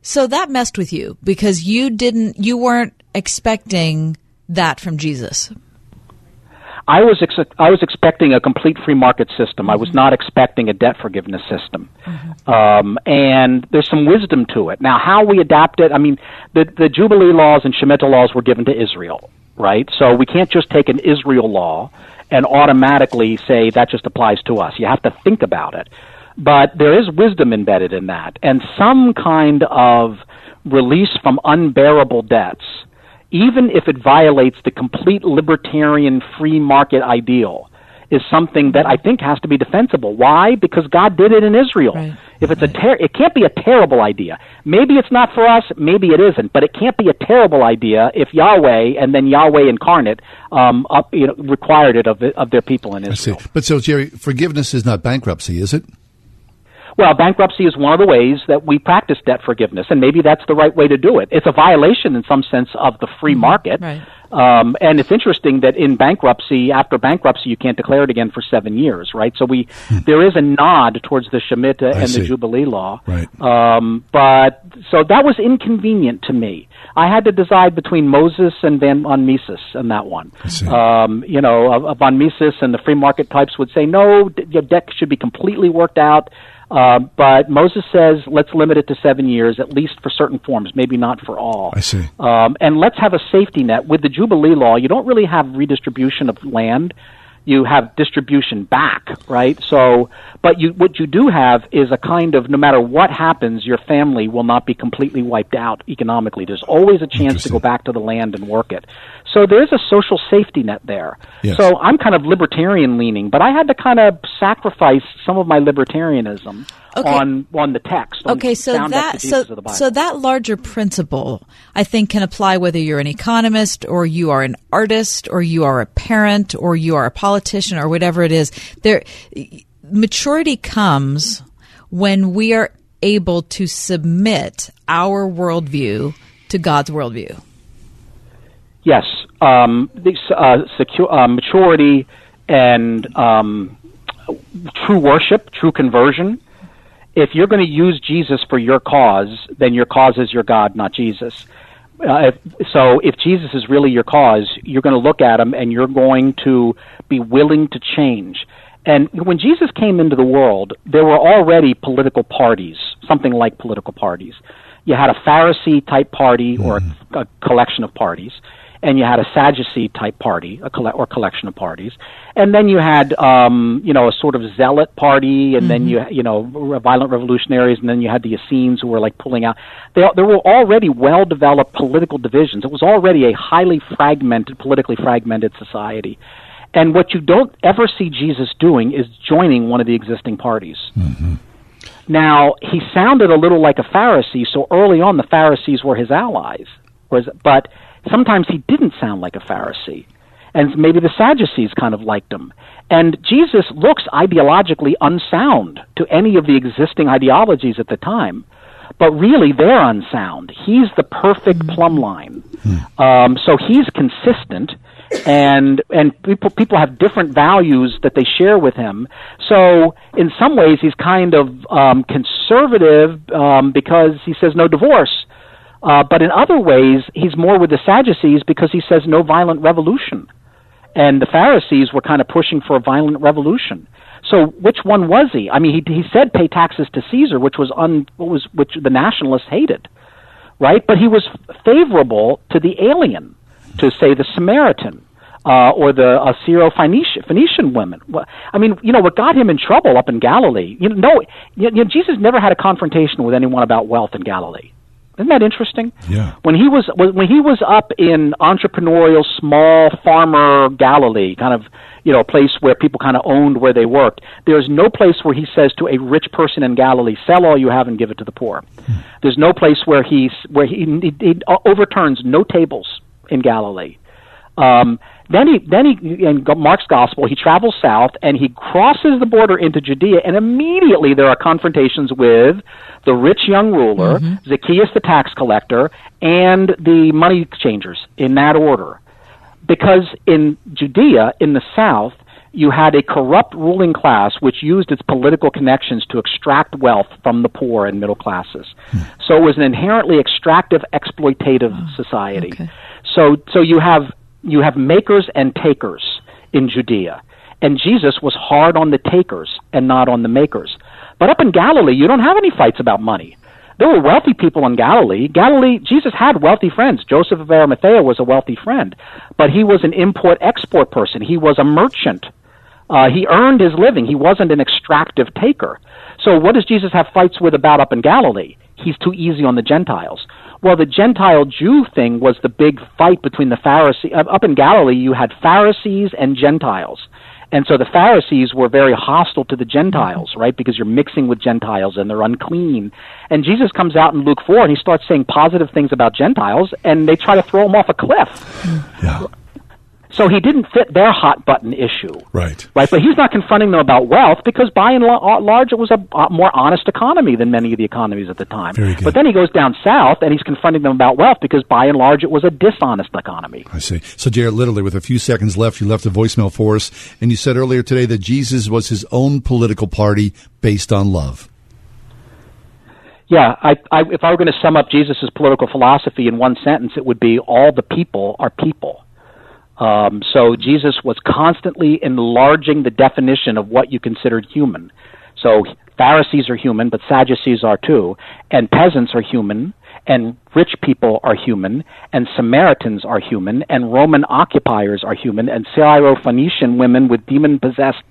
that messed with you because you weren't expecting that from Jesus. I was expecting a complete free market system. I was not expecting a debt forgiveness system. Mm-hmm. And there's some wisdom to it. Now, how we adapt it, I mean, the Jubilee laws and Shemitah laws were given to Israel, right? So we can't just take an Israel law and automatically say that just applies to us. You have to think about it. But there is wisdom embedded in that. And some kind of release from unbearable debts, even if it violates the complete libertarian free market ideal, is something that I think has to be defensible. Why? Because God did it in Israel. Right. If it's it can't be a terrible idea. Maybe it's not for us, maybe it isn't, but it can't be a terrible idea if Yahweh and then Yahweh incarnate required it of their people in Israel. I see. But so, Jerry, forgiveness is not bankruptcy, is it? Well, bankruptcy is one of the ways that we practice debt forgiveness, and maybe that's the right way to do it. It's a violation in some sense of the free market. Right. And it's interesting that in bankruptcy, after bankruptcy, you can't declare it again for 7 years, right? So there is a nod towards the Shemitah and the Jubilee law. Right. But so that was inconvenient to me. I had to decide between Moses and von Mises and that one. Von Mises and the free market types would say, no, your debt should be completely worked out. But Moses says, let's limit it to 7 years, at least for certain forms, maybe not for all. I see. And let's have a safety net. With the Jubilee law, you don't really have redistribution of land. You have distribution back, right? So, but what you do have is a kind of, no matter what happens, your family will not be completely wiped out economically. There's always a chance to go back to the land and work it. So there is a social safety net there. Yes. So I'm kind of libertarian leaning, but I had to kind of sacrifice some of my libertarianism on the text. So that larger principle, I think, can apply whether you're an economist or you are an artist or you are a parent or you are a politician or whatever it is. Maturity comes when we are able to submit our worldview to God's worldview. Yes, maturity and true worship, true conversion. If you're going to use Jesus for your cause, then your cause is your God, not Jesus. If Jesus is really your cause, you're going to look at him and you're going to be willing to change. And when Jesus came into the world, there were already political parties, something like political parties. You had a Pharisee-type party or a collection of parties, and you had a Sadducee-type party or collection of parties. And then you had, a sort of zealot party, and then violent revolutionaries, and then you had the Essenes who were like pulling out. There were already well-developed political divisions. It was already a highly fragmented, politically fragmented society. And what you don't ever see Jesus doing is joining one of the existing parties. Mm-hmm. Now, he sounded a little like a Pharisee, so early on the Pharisees were his allies, but sometimes he didn't sound like a Pharisee. And maybe the Sadducees kind of liked him. And Jesus looks ideologically unsound to any of the existing ideologies at the time. But really, they're unsound. He's the perfect plumb line. So he's consistent, and people have different values that they share with him. So in some ways, he's kind of conservative because he says no divorce. But in other ways, he's more with the Sadducees because he says no violent revolution. And the Pharisees were kind of pushing for a violent revolution. So which one was he? I mean, he said pay taxes to Caesar, which the nationalists hated, right? But he was favorable to the alien, to say the Samaritan or the Syro-Phoenician women. I mean, what got him in trouble up in Galilee? Jesus never had a confrontation with anyone about wealth in Galilee. Isn't that interesting? Yeah. When he was up in entrepreneurial, small farmer Galilee, kind of a place where people kind of owned where they worked, there's no place where he says to a rich person in Galilee, sell all you have and give it to the poor. There's no place where he overturns no tables in Galilee. Then in Mark's gospel, he travels south and he crosses the border into Judea, and immediately there are confrontations with the rich young ruler, Zacchaeus the tax collector, and the money changers in that order. Because in Judea, in the south, you had a corrupt ruling class which used its political connections to extract wealth from the poor and middle classes. So it was an inherently extractive, exploitative society. Okay. So you have makers and takers in Judea. And Jesus was hard on the takers and not on the makers. But up in Galilee, you don't have any fights about money. There were wealthy people in Galilee. Jesus had wealthy friends. Joseph of Arimathea was a wealthy friend, but he was an import-export person. He was a merchant. He earned his living. He wasn't an extractive taker. So what does Jesus have fights with about up in Galilee? He's too easy on the Gentiles. Well, the Gentile-Jew thing was the big fight between the Pharisees. Up in Galilee, you had Pharisees and Gentiles. And so the Pharisees were very hostile to the Gentiles, right, because you're mixing with Gentiles and they're unclean. And Jesus comes out in Luke 4 and he starts saying positive things about Gentiles, and they try to throw him off a cliff. Yeah. So he didn't fit their hot-button issue. Right. Right. But he's not confronting them about wealth because by and large it was a more honest economy than many of the economies at the time. Very good. But then he goes down south and he's confronting them about wealth because by and large it was a dishonest economy. I see. So, Jared, literally with a few seconds left, you left a voicemail for us, and you said earlier today that Jesus was his own political party based on love. Yeah, if I were going to sum up Jesus' political philosophy in one sentence, it would be all the people are people. So Jesus was constantly enlarging the definition of what you considered human. So Pharisees are human, but Sadducees are too, and peasants are human, and rich people are human, and Samaritans are human, and Roman occupiers are human, and Syrophoenician women with demon-possessed,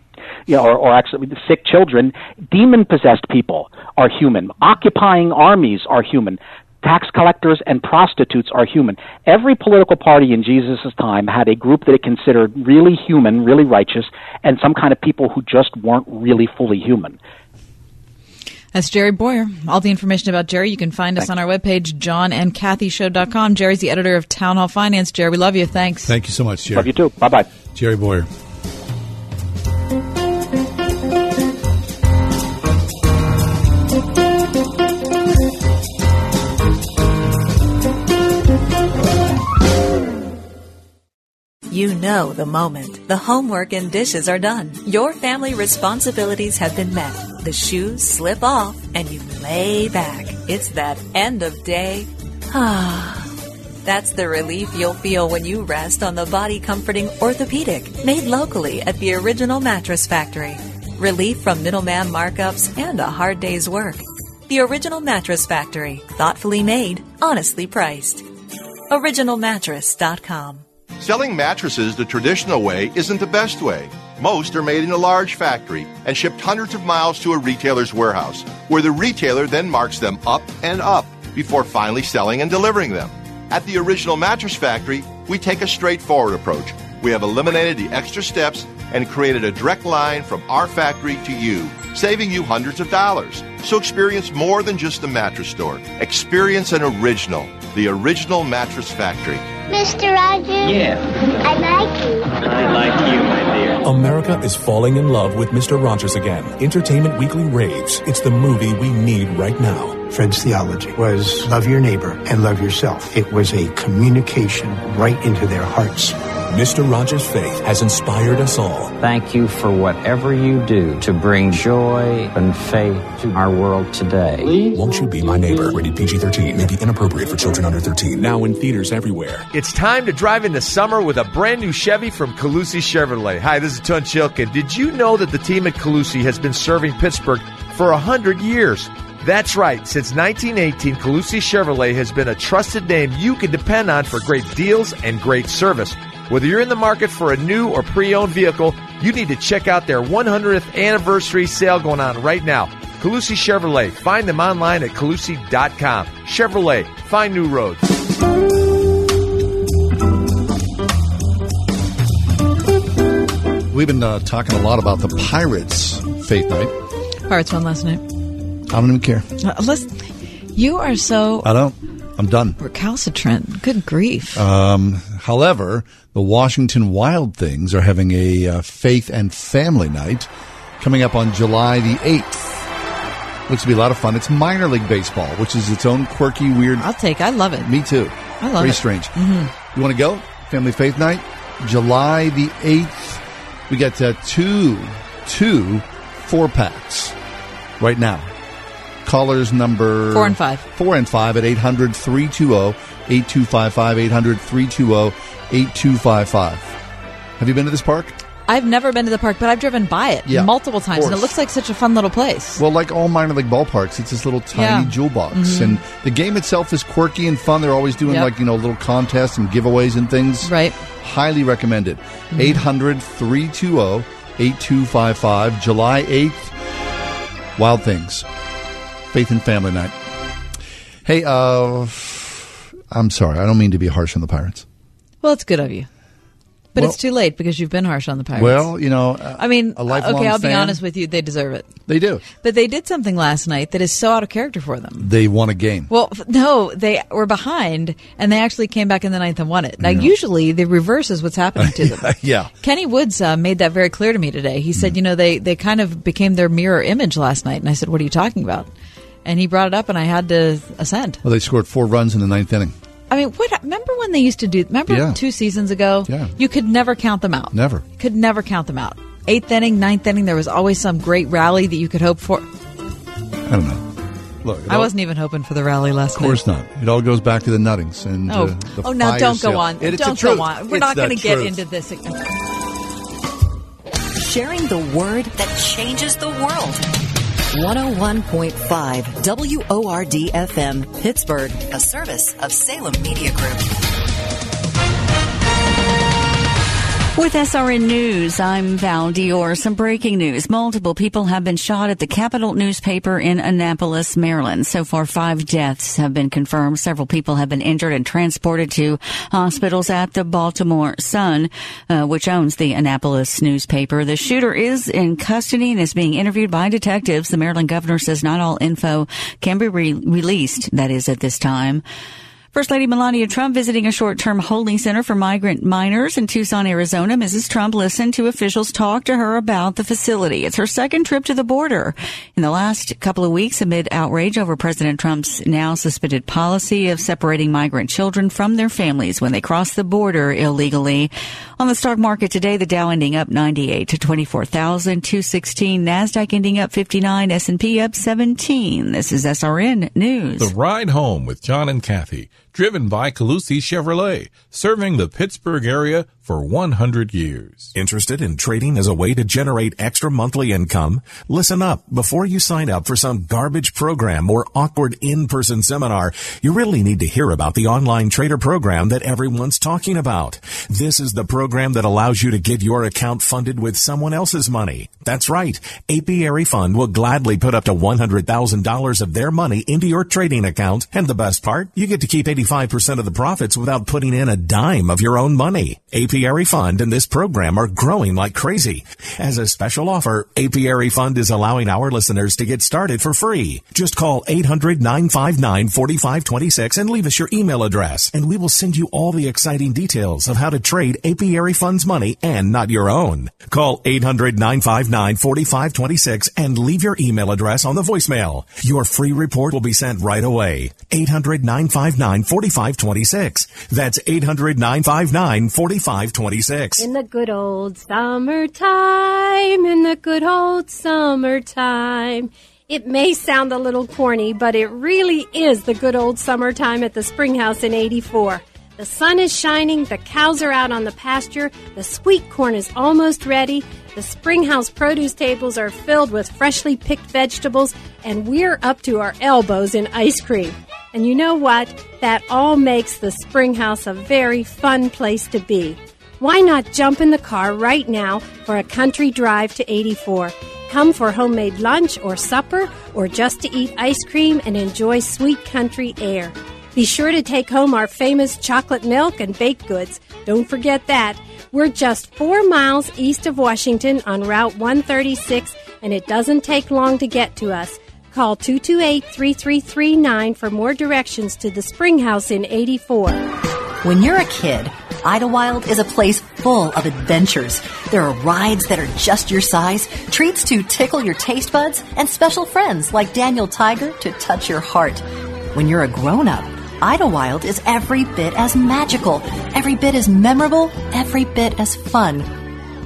you know, or actually sick children, demon-possessed people are human. Occupying armies are human. Tax collectors and prostitutes are human. Every political party in Jesus' time had a group that it considered really human, really righteous, and some kind of people who just weren't really fully human. That's Jerry Bowyer. All the information about Jerry, you can find us on our webpage, johnandcathyshow.com. Jerry's the editor of Town Hall Finance. Jerry, we love you. Thanks. Thank you so much, Jerry. Love you too. Bye-bye. Jerry Bowyer. You know the moment. The homework and dishes are done. Your family responsibilities have been met. The shoes slip off and you lay back. It's that end of day. That's the relief you'll feel when you rest on the body-comforting orthopedic made locally at the Original Mattress Factory. Relief from middleman markups and a hard day's work. The Original Mattress Factory. Thoughtfully made, honestly priced. OriginalMattress.com. Selling mattresses the traditional way isn't the best way. Most are made in a large factory and shipped hundreds of miles to a retailer's warehouse, where the retailer then marks them up and up before finally selling and delivering them. At the Original Mattress Factory, we take a straightforward approach. We have eliminated the extra steps and created a direct line from our factory to you, saving you hundreds of dollars. So experience more than just a mattress store. Experience an original. The Original Mattress Factory. Mr. Rogers? Yeah. I like you. I like you, my dear. America is falling in love with Mr. Rogers again. Entertainment Weekly raves. It's the movie we need right now. Fred's theology was love your neighbor and love yourself. It was a communication right into their hearts. Mr. Rogers' faith has inspired us all. Thank you for whatever you do to bring joy and faith to our world today. Please. Won't you be my neighbor? Rated PG-13. May be inappropriate for children under 13. Now in theaters everywhere. It's time to drive into summer with a brand new Chevy from Calusi Chevrolet. Hi, this is Tun Chilkin. Did you know that the team at Calusi has been serving Pittsburgh for 100 years? That's right. Since 1918, Calusi Chevrolet has been a trusted name you can depend on for great deals and great service. Whether you're in the market for a new or pre-owned vehicle, you need to check out their 100th anniversary sale going on right now. Calusi Chevrolet. Find them online at calusi.com. Chevrolet. Find new roads. We've been talking a lot about the Pirates' faith night. Pirates won last night. I don't even care. Listen, you are so... I don't. I'm done. Recalcitrant. Good grief. However, the Washington Wild Things are having a faith and family night coming up on July the 8th. Looks to be a lot of fun. It's minor league baseball, which is its own quirky, weird... I'll take. I love it. Me too. I love it. Very strange. Mm-hmm. You want to go? Family faith night? July the 8th. We got two four-packs right now. Callers number... 4 and 5. 4 and 5 at 800-320-8255, 800-320-8255. Have you been to this park? I've never been to the park, but I've driven by it multiple times, and it looks like such a fun little place. Well, like all minor league ballparks, it's this little tiny jewel box, and the game itself is quirky and fun. They're always doing like, you know, little contests and giveaways and things. Right. Highly recommended. 800-320-8255, July 8th, Wild Things, Faith and Family Night. Hey, I'm sorry. I don't mean to be harsh on the Pirates. Well, it's good of you. But it's too late because you've been harsh on the Pirates. Well, you know, I mean, a lifelong fan. Okay, I'll be honest with you. They deserve it. They do. But they did something last night that is so out of character for them. They won a game. Well, no, they were behind, and they actually came back in the ninth and won it. Now, usually the reverse is what's happening to them. Yeah. Kenny Woods made that very clear to me today. He said, you know, they kind of became their mirror image last night. And I said, what are you talking about? And he brought it up, and I had to assent. Well, they scored 4 runs in the ninth inning. I mean, what? Remember when they used to do? Remember 2 seasons ago? Yeah. You could never count them out. Never. Could never count them out. 8th inning, 9th inning, there was always some great rally that you could hope for. I don't know. Look, I wasn't even hoping for the rally last night. Of course not. It all goes back to the Nuttings and the Oh, now don't go on. Don't go on. We're not going to get into this again. Sharing the word that changes the world. 101.5 WORD-FM, Pittsburgh, a service of Salem Media Group. With SRN News, I'm Val Dior. Some breaking news. Multiple people have been shot at the Capitol newspaper in Annapolis, Maryland. So far, 5 deaths have been confirmed. Several people have been injured and transported to hospitals at the Baltimore Sun, which owns the Annapolis newspaper. The shooter is in custody and is being interviewed by detectives. The Maryland governor says not all info can be released, that is, at this time. First Lady Melania Trump visiting a short-term holding center for migrant minors in Tucson, Arizona. Mrs. Trump listened to officials talk to her about the facility. It's her second trip to the border in the last couple of weeks amid outrage over President Trump's now suspended policy of separating migrant children from their families when they cross the border illegally. On the stock market today, the Dow ending up 98 to 24,216. NASDAQ ending up 59. S&P up 17. This is SRN News. The Ride Home with John and Kathy. Driven by Calusi Chevrolet, serving the Pittsburgh area for 100 years. Interested in trading as a way to generate extra monthly income? Listen up. Before you sign up for some garbage program or awkward in-person seminar, you really need to hear about the online trader program that everyone's talking about. This is the program that allows you to get your account funded with someone else's money. That's right. Apiary Fund will gladly put up to $100,000 of their money into your trading account. And the best part, you get to keep 85% of the profits without putting in a dime of your own money. Apiary Fund and this program are growing like crazy. As a special offer, Apiary Fund is allowing our listeners to get started for free. Just call 800-959-4526 and leave us your email address, and we will send you all the exciting details of how to trade Apiary Fund's money and not your own. Call 800-959-4526 and leave your email address on the voicemail. Your free report will be sent right away. 800-959-4526. That's 800-959-4526. In the good old summertime, in the good old summertime. It may sound a little corny, but it really is the good old summertime at the Springhouse in 84. The sun is shining, the cows are out on the pasture, the sweet corn is almost ready, the Springhouse produce tables are filled with freshly picked vegetables, and we're up to our elbows in ice cream. And you know what? That all makes the Springhouse a very fun place to be. Why not jump in the car right now for a country drive to 84? Come for homemade lunch or supper, or just to eat ice cream and enjoy sweet country air. Be sure to take home our famous chocolate milk and baked goods. Don't forget that. We're just 4 miles east of Washington on Route 136, and it doesn't take long to get to us. Call 228-3339 for more directions to the Springhouse in 84. When you're a kid, Idlewild is a place full of adventures. There are rides that are just your size, treats to tickle your taste buds, and special friends like Daniel Tiger to touch your heart. When you're a grown-up, Idlewild is every bit as magical, every bit as memorable, every bit as fun.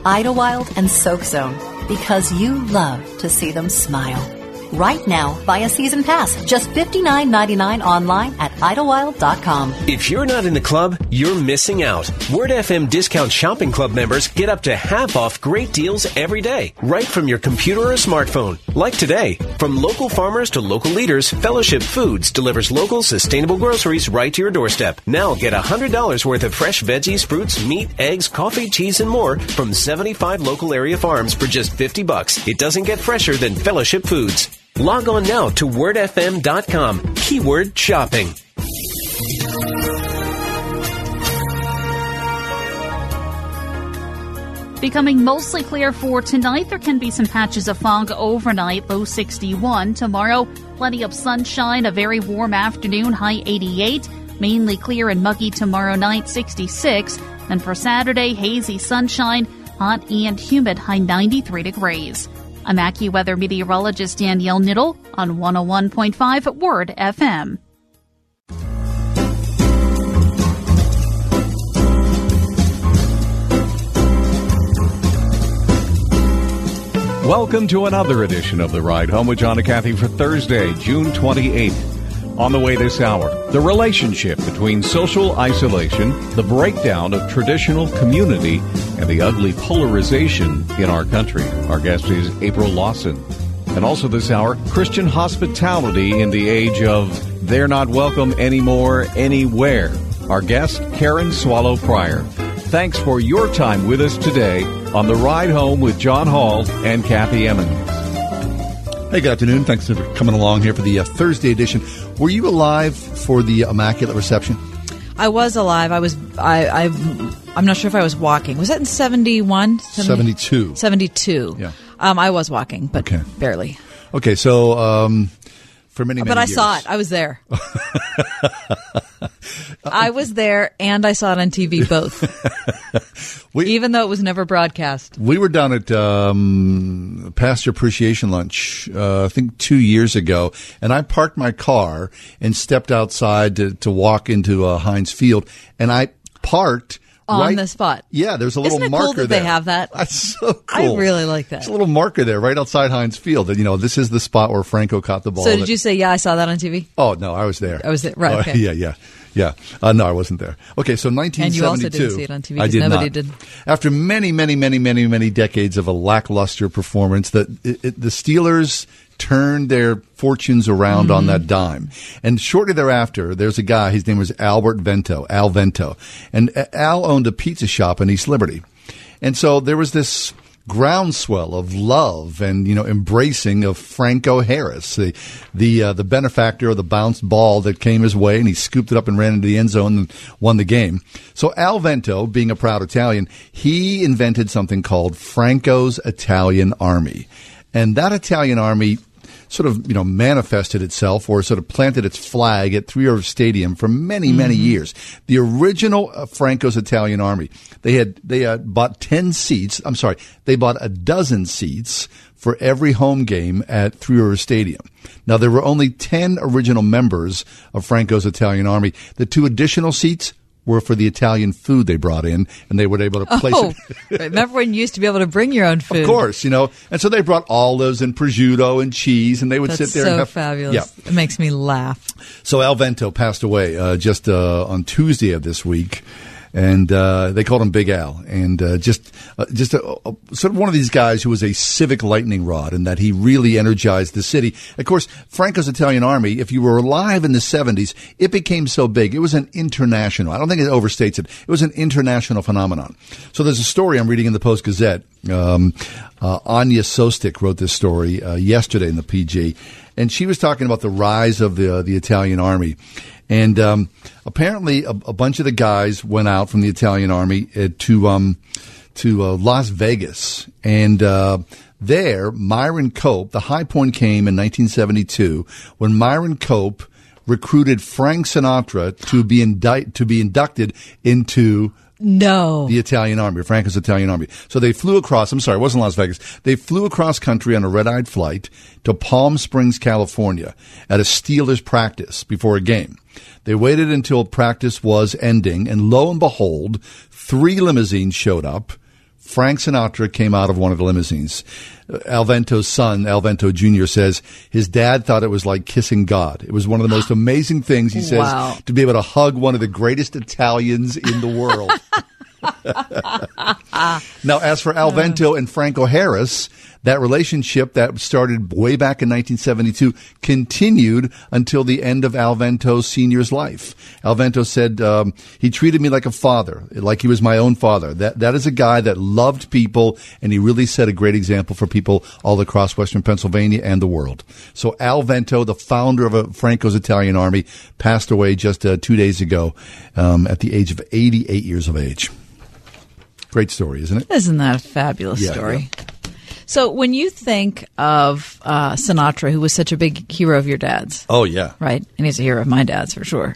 Idlewild and Soak Zone, because you love to see them smile. right now via season pass. Just $59.99 online at Idlewild.com. If you're not in the club, you're missing out. Word FM Discount Shopping Club members get up to half off great deals every day, right from your computer or smartphone. Like today, from local farmers to local leaders, Fellowship Foods delivers local sustainable groceries right to your doorstep. Now get $100 worth of fresh veggies, fruits, meat, eggs, coffee, cheese, and more from 75 local area farms for just $50. It doesn't get fresher than Fellowship Foods. Log on now to wordfm.com, keyword shopping. Becoming mostly clear for tonight. There can be some patches of fog overnight, low 61. Tomorrow, plenty of sunshine, a very warm afternoon, high 88. Mainly clear and muggy tomorrow night, 66. And for Saturday, hazy sunshine, hot and humid, high 93 degrees. I'm AccuWeather meteorologist Danielle Niddle on 101.5 Word FM. Welcome to another edition of The Ride Home with John and Kathy for Thursday, June 28th. On the way this hour, the relationship between social isolation, the breakdown of traditional community, and the ugly polarization in our country. Our guest is April Lawson. And also this hour, Christian hospitality in the age of they're not welcome anymore, anywhere. Our guest, Karen Swallow Prior. Thanks for your time with us today on The Ride Home with John Hall and Kathy Emmons. Hey, good afternoon. Thanks for coming along here for the Thursday edition. Were you alive for the Immaculate Reception? I was alive. I'm not sure if I was walking. Was that in 71? 72. 72. Yeah. I was walking, but okay. Barely. Okay, so for many, many years. But I saw it. I was there. I was there, and I saw it on TV, both, even though it was never broadcast. We were down at Pastor Appreciation Lunch, I think 2 years ago, and I parked my car and stepped outside to walk into Heinz Field, and I parked on the spot. Yeah, there's a little marker cool that there. They have that. That's so cool. I really like that. There's a little marker there right outside Heinz Field. And, you know, this is the spot where Franco caught the ball. So did you say, yeah, I saw that on TV? Oh, no, I was there. I was there. Right, okay. Yeah. No, I wasn't there. Okay, so 1972. And you also didn't see it on TV. I did nobody not. Did. After many decades of a lackluster performance, the Steelers turned their fortunes around on that dime. And shortly thereafter, there's a guy, his name was Al Vento. And Al owned a pizza shop in East Liberty. And so there was this groundswell of love and, you know, embracing of Franco Harris, the benefactor of the bounced ball that came his way, and he scooped it up and ran into the end zone and won the game. So Al Vento, being a proud Italian, he invented something called Franco's Italian Army. And that Italian army sort of, you know, manifested itself or sort of planted its flag at Three Rivers Stadium for many years. The original Franco's Italian Army, they had bought 10 seats. I'm sorry, they bought a dozen seats for every home game at Three Rivers Stadium. Now, there were only 10 original members of Franco's Italian Army. The two additional seats were for the Italian food they brought in, and they were able to place it. Remember when you used to be able to bring your own food? Of course, you know. And so they brought olives and prosciutto and cheese, and they would sit there. That's so fabulous. Yeah. It makes me laugh. So Al Vento passed away just on Tuesday of this week, and they called him Big Al. And just sort of one of these guys who was a civic lightning rod in that he really energized the city. Of course, Franco's Italian Army, if you were alive in the 70s, it became so big. It was an international. I don't think it overstates it. It was an international phenomenon. So there's a story I'm reading in the Post-Gazette. Anya Sostik wrote this story yesterday in the PG, and she was talking about the rise of the Italian Army. And apparently, a bunch of the guys went out from the Italian Army to Las Vegas, and there Myron Cope, the high point came in 1972 when Myron Cope recruited Frank Sinatra to be inducted into. No. The Italian Army, Franco's Italian Army. So they flew across, I'm sorry, it wasn't Las Vegas. They flew across country on a red-eyed flight to Palm Springs, California at a Steelers practice before a game. They waited until practice was ending, and lo and behold, three limousines showed up. Frank Sinatra came out of one of the limousines. Al Vento's son, Al Vento Jr., says his dad thought it was like kissing God. It was one of the most amazing things, he says, to be able to hug one of the greatest Italians in the world. Now, as for Al Vento and Franco Harris, that relationship that started way back in 1972 continued until the end of Al Vento Sr.'s life. Al Vento said, he treated me like a father, like he was my own father. That is a guy that loved people, and he really set a great example for people all across Western Pennsylvania and the world. So Al Vento, the founder of Franco's Italian Army, passed away just 2 days ago at the age of 88 years of age. Great story, isn't it? Isn't that a fabulous story? Yeah. So when you think of Sinatra, who was such a big hero of your dad's. Oh, yeah. Right? And he's a hero of my dad's for sure.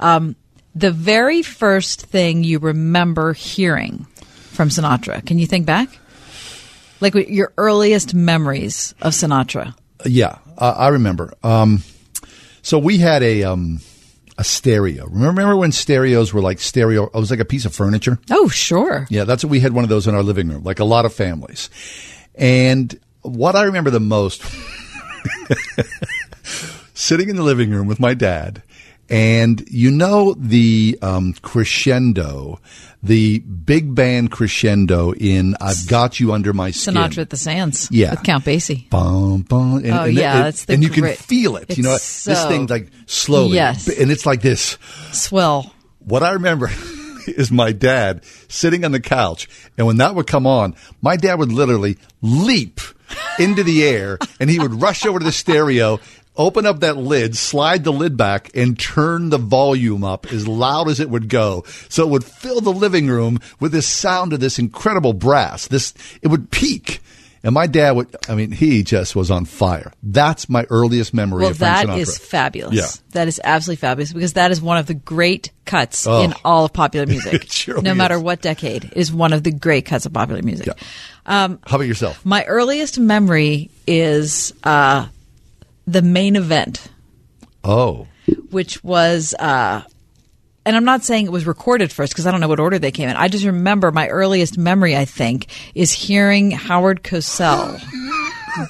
The very first thing you remember hearing from Sinatra, can you think back? Like your earliest memories of Sinatra. Yeah, I remember. So we had a stereo. Remember when stereos were like stereo? It was like a piece of furniture. Oh, sure. Yeah, that's what we had one of those in our living room, like a lot of families. And what I remember the most, sitting in the living room with my dad, and you know the crescendo, the big band crescendo in I've Got You Under My Skin. Sinatra at the Sands with Count Basie. Bum, bum. That's the And you can feel it. You know, this thing like slowly. Yes. And it's like this. Swell. What I remember is my dad sitting on the couch, and when that would come on, my dad would literally leap into the air, and he would rush over to the stereo, open up that lid, slide the lid back, and turn the volume up as loud as it would go. So it would fill the living room with this sound of this incredible brass. It would peak. And my dad he just was on fire. That's my earliest memory of Frank Sinatra. Well, that is fabulous. Yeah. That is absolutely fabulous, because that is one of the great cuts in all of popular music. No matter what decade, it is one of the great cuts of popular music. Yeah. How about yourself? My earliest memory is the main event. Oh. Which was... and I'm not saying it was recorded first, because I don't know what order they came in. I just remember my earliest memory, I think, is hearing Howard Cosell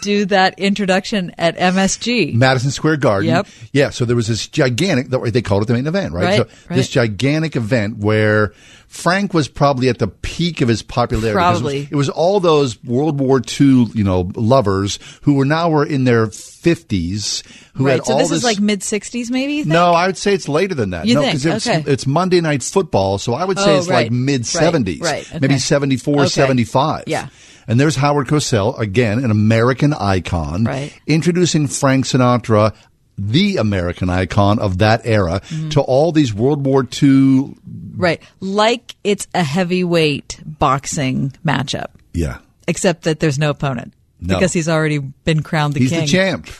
do that introduction at MSG. Madison Square Garden. Yep. Yeah, so there was this gigantic, they called it the main event, right? Right. This gigantic event where Frank was probably at the peak of his popularity. Probably. It was all those World War II, lovers who were now in their 50s. Is like mid-60s maybe, you think? No, I would say it's later than that. It's Monday Night Football, so I would say it's like mid-70s, maybe 74, 75. Yeah. And there's Howard Cosell, again, an American icon, introducing Frank Sinatra, the American icon of that era, to all these World War II. Right. Like it's a heavyweight boxing matchup. Yeah. Except that there's no opponent. No. Because he's already been crowned king. He's the champ.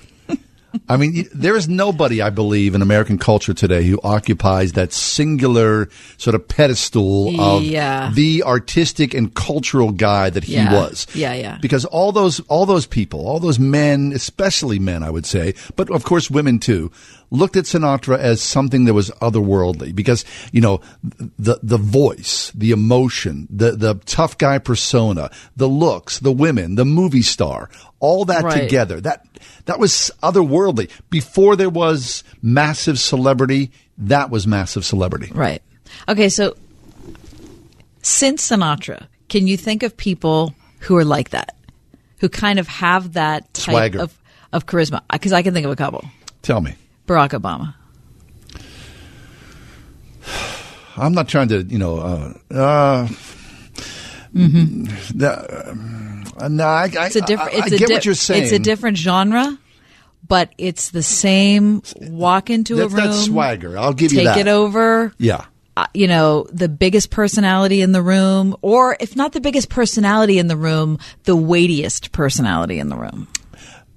I mean, there is nobody, I believe, in American culture today who occupies that singular sort of pedestal of the artistic and cultural guy that he was. Yeah, yeah. Because all those people, all those men, especially men, I would say, but of course women too, looked at Sinatra as something that was otherworldly, because the voice, the emotion, the tough guy persona, the looks, the women, the movie star, all that together, that was otherworldly. Before there was massive celebrity, that was massive celebrity. Right. Okay, so since Sinatra, can you think of people who are like that, who kind of have that type of charisma? Because I can think of a couple. Tell me. Barack Obama. I'm not trying to, I get what you're saying. It's a different genre, but it's the same. Walk into a room. That's swagger. I'll give you that. Take it over. Yeah. The biggest personality in the room, or if not the biggest personality in the room, the weightiest personality in the room.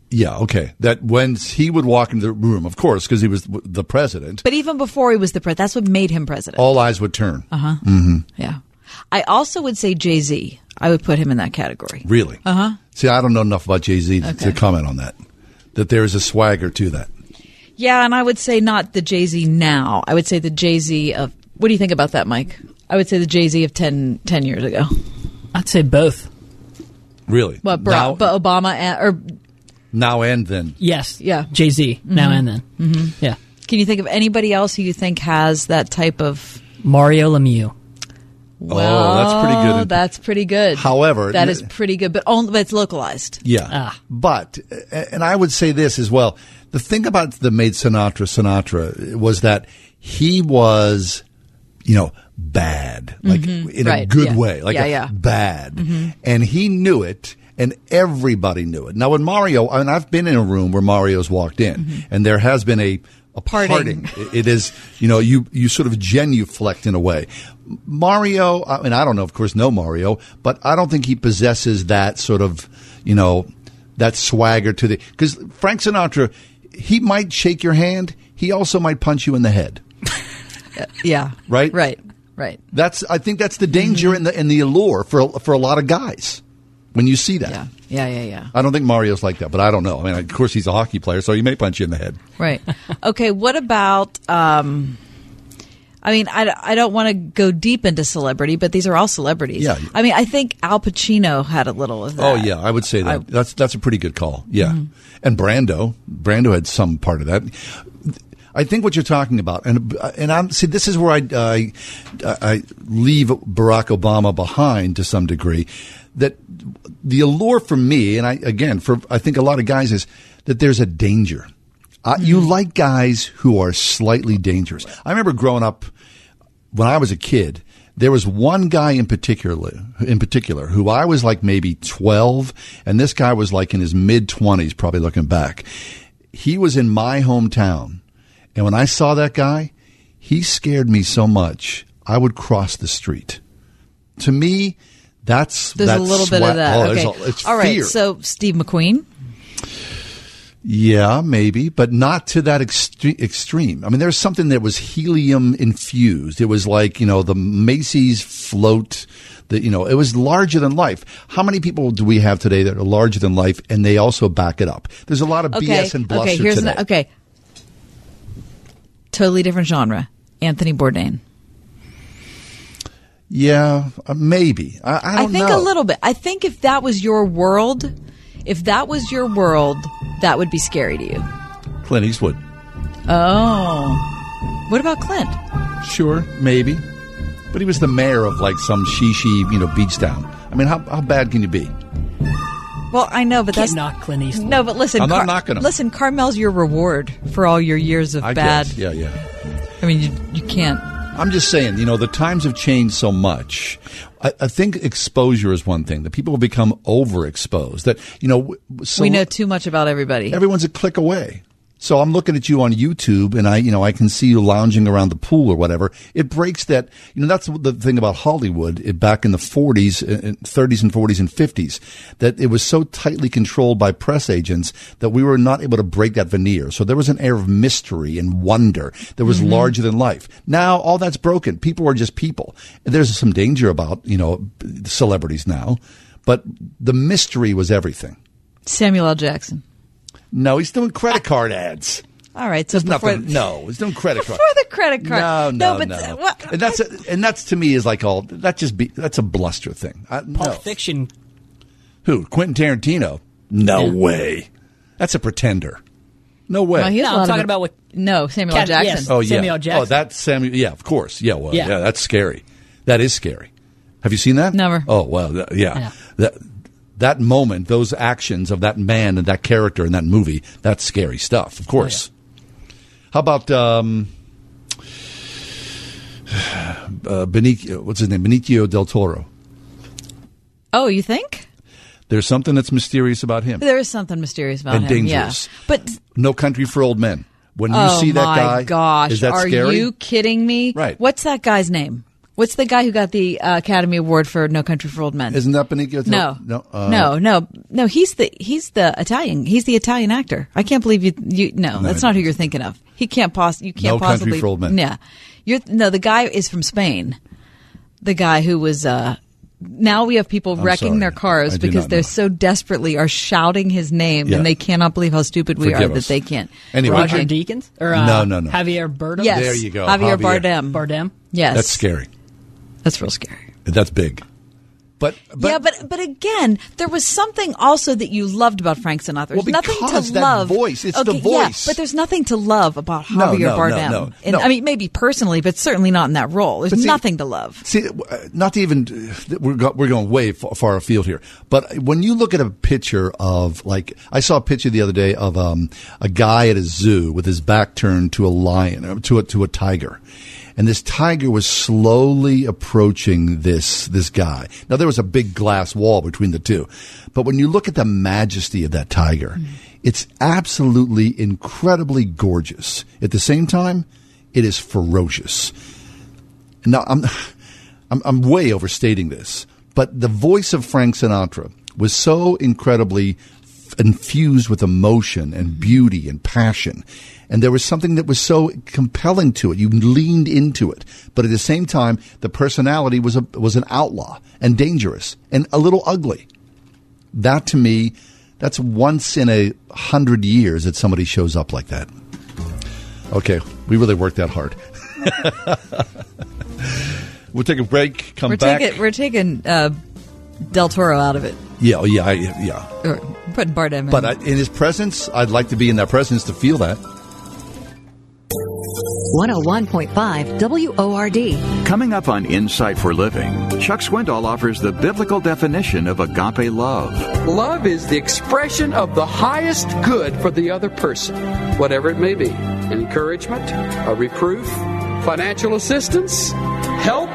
Yeah, okay. That when he would walk into the room, of course, because he was the president. But even before he was the president, that's what made him president. All eyes would turn. Uh-huh. Mm-hmm. Yeah. I also would say Jay-Z. I would put him in that category. Really? Uh-huh. See, I don't know enough about Jay-Z to comment on that there is a swagger to that. Yeah, and I would say not the Jay-Z now. I would say the Jay-Z of – what do you think about that, Mike? I would say the Jay-Z of 10 years ago. I'd say both. Really? But Obama and, or now and then? Yes. Yeah. Jay-Z. Mm-hmm. Now and then. Mm-hmm. Yeah. Can you think of anybody else who you think has that type of? Mario Lemieux. Well, that's pretty good. That's pretty good. However, that is pretty good, but only but it's localized. Yeah. But and I would say this as well. The thing about that made Sinatra was that he was, bad, like mm-hmm. in right. a good yeah. way, like yeah, yeah. bad, mm-hmm. and he knew it. And everybody knew it. Now, when Mario, I've been in a room where Mario's walked in, mm-hmm. and there has been a parting. It is, you sort of genuflect in a way. Mario, I don't know, of course, no Mario, but I don't think he possesses that sort of, that swagger to the. Because Frank Sinatra, he might shake your hand, he also might punch you in the head. Yeah. Right? Right, right. I think that's the danger mm-hmm. and the allure for a lot of guys. When you see that. Yeah. Yeah, yeah, yeah. I don't think Mario's like that, but I don't know. I mean, of course, he's a hockey player, so he may punch you in the head. Right. Okay, what about, I don't want to go deep into celebrity, but these are all celebrities. Yeah. I think Al Pacino had a little of that. Oh, yeah, I would say that. That's a pretty good call, yeah. Mm-hmm. And Brando had some part of that. I think what you're talking about, and I'm see, this is where I leave Barack Obama behind to some degree, that the allure for me, and I think a lot of guys, is that there's a danger. Mm-hmm. You like guys who are slightly dangerous. I remember growing up when I was a kid, there was one guy in particular, who I was like maybe 12, and this guy was like in his mid-20s, probably looking back. He was in my hometown. And when I saw that guy, he scared me so much, I would cross the street. To me, there's a little bit of that. Oh, okay. All right, fear. So Steve McQueen? Yeah, maybe, but not to that extreme. There was something that was helium-infused. It was like, the Macy's float. That it was larger than life. How many people do we have today that are larger than life, and they also back it up? There's a lot of BS and bluster today. Okay. Totally different genre. Anthony Bourdain. Yeah, maybe. I don't know. I think a little bit. I think if that was your world, that would be scary to you. Clint Eastwood. Oh. What about Clint? Sure, maybe. But he was the mayor of like some shishy, beach town. How bad can you be? Well, I know, but that's not Clint Eastwood. No, but listen, I'm not knocking him. Listen, Carmel's your reward for all your years of bad. Guess. Yeah, yeah. You can't. I'm just saying, the times have changed so much. I think exposure is one thing. That people have become overexposed. That we know too much about everybody. Everyone's a click away. So I'm looking at you on YouTube, and I can see you lounging around the pool or whatever. It breaks that. That's the thing about Hollywood back in the 30s and 40s and 50s, that it was so tightly controlled by press agents that we were not able to break that veneer. So there was an air of mystery and wonder that was mm-hmm. larger than life. Now all that's broken. People are just people. There's some danger about celebrities now, but the mystery was everything. Samuel L. Jackson. No, he's doing credit card ads. All right, so he's doing credit card. Before the credit card. No. And that's to me is like that's a bluster thing. Pulp Fiction. Who? Quentin Tarantino? No way. That's a pretender. No way. I'm talking about Samuel L. Jackson. Yes. Oh yeah. Samuel L. Jackson. Oh, that's Samuel. Yeah, of course. Yeah. Well, yeah. That's scary. That is scary. Have you seen that? Never. Oh well. Yeah. That moment, those actions of that man and that character in that movie, that's scary stuff, of course. Oh, yeah. How about Benicio del Toro? Oh, you think? There's something that's mysterious about him. There is something mysterious about him. And dangerous. Yeah. But No Country for Old Men. When you see that guy, gosh. Is that scary? Are you kidding me? Right. What's that guy's name? What's the guy who got the Academy Award for No Country for Old Men? Isn't that Benicio? No. He's the Italian actor. I can't believe you. No, that's not who you're thinking of. He can't possibly. You can't possibly. No Country for Old Men. Yeah, the guy is from Spain. The guy who was. Now we have people wrecking their cars because they so desperately are shouting his name, and they cannot believe how stupid we are that they can't. Anyway, Roger Deakins or no. Javier Bardem. Yes, there you go. Javier Bardem. Yes, that's scary. That's real scary. That's big. But again, there was something also that you loved about Frank Sinatra. There's nothing to that love. Voice. It's the voice. Yeah, but there's nothing to love about Javier Bardem. No. I mean, maybe personally, but certainly not in that role. There's nothing to love. See, not to even we're going way far afield here. But when you look at a picture of, like, I saw a picture the other day of a guy at a zoo with his back turned to a lion, to a tiger. And this tiger was slowly approaching this guy. Now, there was a big glass wall between the two. But when you look at the majesty of that tiger, it's absolutely incredibly gorgeous. At the same time, it is ferocious. Now, I'm way overstating this, but the voice of Frank Sinatra was so incredibly infused with emotion and beauty and passion. And there was something that was so compelling to it. You leaned into it. But at the same time, the personality was an outlaw and dangerous and a little ugly. That, to me, that's once in 100 years that somebody shows up like that. Okay, we really worked that hard. We'll take a break, come back. We're taking Del Toro out of it. Yeah. Or putting Bardem in. But in his presence, I'd like to be in that presence to feel that. 101.5 WORD. Coming up on Insight for Living, Chuck Swindoll offers the biblical definition of agape love. Love is the expression of the highest good for the other person, whatever it may be. Encouragement, a reproof, financial assistance, help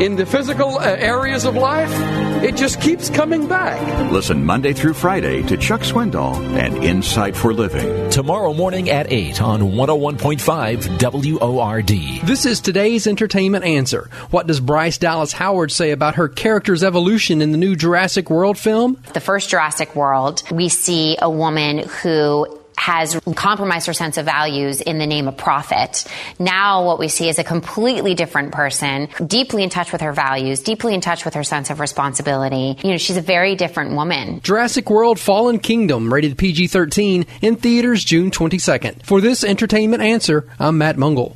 in the physical areas of life. It just keeps coming back. Listen Monday through Friday to Chuck Swindoll and Insight for Living. Tomorrow morning at 8 on 101.5 WORD. This is today's entertainment answer. What does Bryce Dallas Howard say about her character's evolution in the new Jurassic World film? The first Jurassic World, we see a woman who has compromised her sense of values in the name of profit. Now what we see is a completely different person, deeply in touch with her values, deeply in touch with her sense of responsibility. You know, she's a very different woman. Jurassic World Fallen Kingdom, rated PG-13, in theaters June 22nd. For this entertainment answer, I'm Matt Mungle.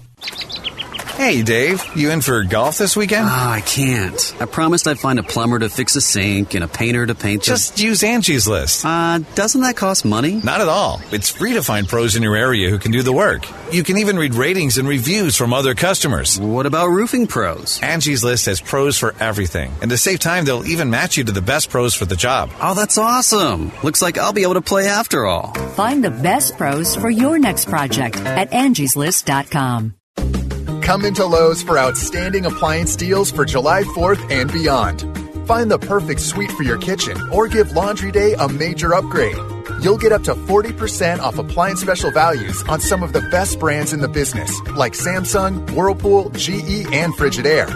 Hey, Dave. You in for golf this weekend? I can't. I promised I'd find a plumber to fix a sink and a painter to paint. Just use Angie's List. Doesn't that cost money? Not at all. It's free to find pros in your area who can do the work. You can even read ratings and reviews from other customers. What about roofing pros? Angie's List has pros for everything. And to save time, they'll even match you to the best pros for the job. Oh, that's awesome. Looks like I'll be able to play after all. Find the best pros for your next project at angieslist.com. Come into Lowe's for outstanding appliance deals for July 4th and beyond. Find the perfect suite for your kitchen or give Laundry Day a major upgrade. You'll get up to 40% off appliance special values on some of the best brands in the business, like Samsung, Whirlpool, GE, and Frigidaire.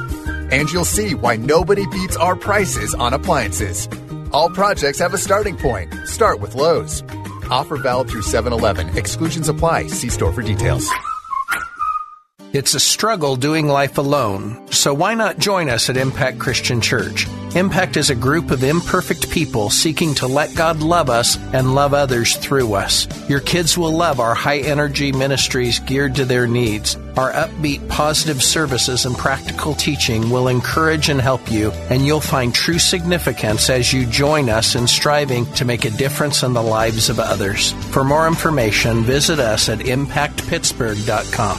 And you'll see why nobody beats our prices on appliances. All projects have a starting point. Start with Lowe's. Offer valid through 7/11. Exclusions apply. See store for details. It's a struggle doing life alone, so why not join us at Impact Christian Church? Impact is a group of imperfect people seeking to let God love us and love others through us. Your kids will love our high-energy ministries geared to their needs. Our upbeat, positive services and practical teaching will encourage and help you, and you'll find true significance as you join us in striving to make a difference in the lives of others. For more information, visit us at impactpittsburgh.com.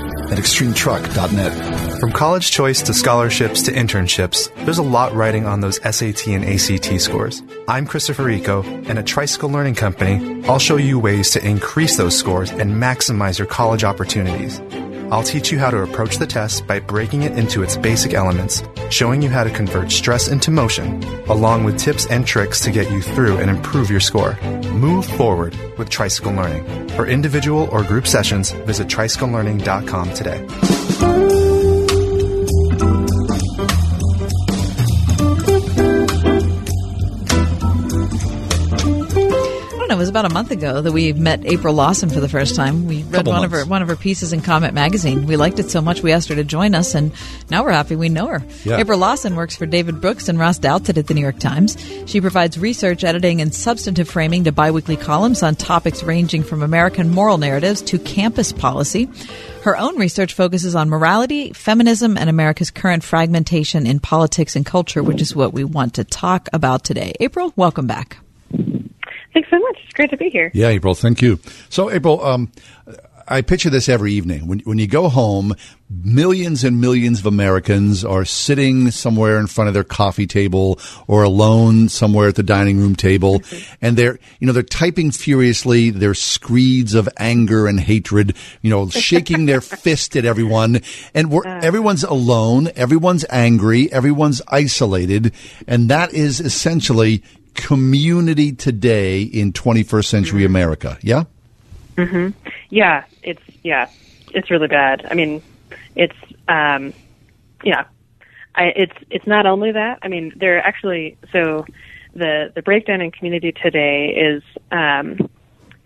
At extremetruck.net. From college choice to scholarships to internships, there's a lot riding on those SAT and ACT scores. I'm Christopher Rico, and at Tricycle Learning Company, I'll show you ways to increase those scores and maximize your college opportunities. I'll teach you how to approach the test by breaking it into its basic elements, showing you how to convert stress into motion, along with tips and tricks to get you through and improve your score. Move forward with Tricycle Learning. For individual or group sessions, visit tricyclelearning.com today. was about a month ago that we met April Lawson for the first time. We read one of her pieces in Comet Magazine. We liked it so much we asked her to join us, and now we're happy we know her. Yeah. April Lawson works for David Brooks and Ross Douthat at the New York Times. She provides research, editing, and substantive framing to biweekly columns on topics ranging from American moral narratives to campus policy. Her own research focuses on morality, feminism, and America's current fragmentation in politics and culture, which is what we want to talk about today. April, welcome back. Thanks so much. It's great to be here. Yeah, April, thank you. So, April, I picture this every evening. When you go home, millions and millions of Americans are sitting somewhere in front of their coffee table or alone somewhere at the dining room table. Mm-hmm. And they're typing furiously, their screeds of anger and hatred, shaking their fist at everyone. And everyone's alone. Everyone's angry. Everyone's isolated. And that is essentially community today in 21st century mm-hmm. America. Yeah. Mm-hmm. Yeah, it's really bad. I mean, it's not only that. I mean, there are actually, so the breakdown in community today is,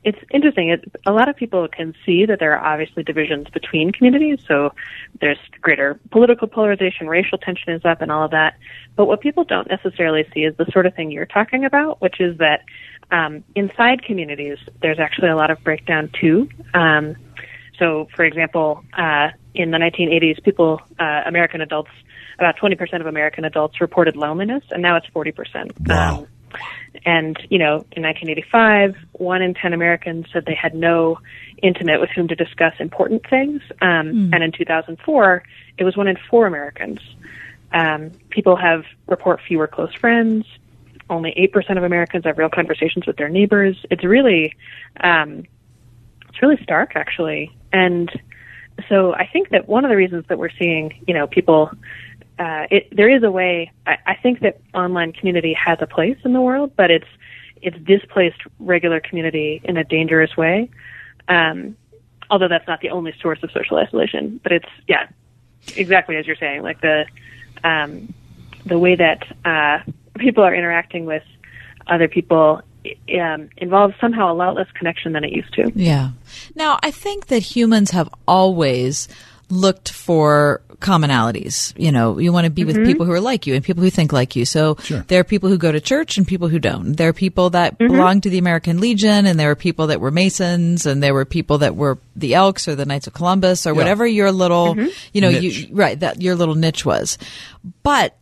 it's interesting. A lot of people can see that there are obviously divisions between communities. So there's greater political polarization, racial tension is up and all of that. But what people don't necessarily see is the sort of thing you're talking about, which is that inside communities, there's actually a lot of breakdown too. So, for example, in the 1980s, American adults, about 20% of American adults reported loneliness, and now it's 40%. Wow. And, in 1985, 1 in 10 Americans said they had no intimate with whom to discuss important things. And in 2004, it was 1 in 4 Americans. People report fewer close friends. Only 8% of Americans have real conversations with their neighbors. It's really stark, actually. And so I think that one of the reasons that we're seeing, people, there is a way. I think that online community has a place in the world, but it's displaced regular community in a dangerous way. Although that's not the only source of social isolation, but it's exactly as you're saying, like the way that people are interacting with other people involves somehow a lot less connection than it used to. Yeah. Now, I think that humans have always looked for commonalities. You want to be with mm-hmm. people who are like you and people who think like you. So sure. There are people who go to church and people who don't. There are people that mm-hmm. belong to the American Legion, and there are people that were Masons, and there were people that were the Elks or the Knights of Columbus or whatever your little, mm-hmm. Niche. Your little niche was. But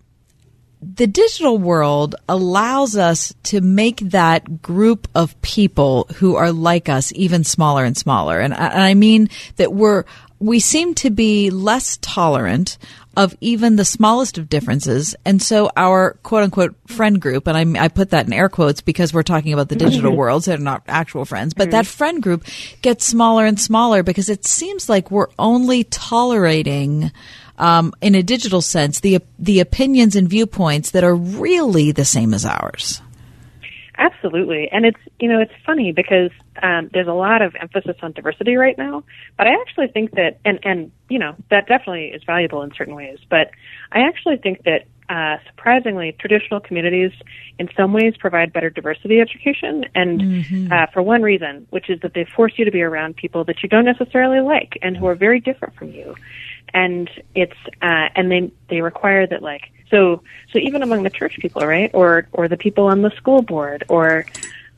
the digital world allows us to make that group of people who are like us even smaller and smaller. And I mean that we seem to be less tolerant of even the smallest of differences. And so our quote unquote friend group, and I put that in air quotes because we're talking about the digital world, so they're not actual friends, but that friend group gets smaller and smaller because it seems like we're only tolerating in a digital sense, the opinions and viewpoints that are really the same as ours. Absolutely. And it's funny because there's a lot of emphasis on diversity right now, but I actually think that, and that definitely is valuable in certain ways, but I actually think that surprisingly, traditional communities in some ways provide better diversity education, and for one reason, which is that they force you to be around people that you don't necessarily like and who are very different from you, and it's and they require that, like so even among the church people, right, or the people on the school board, or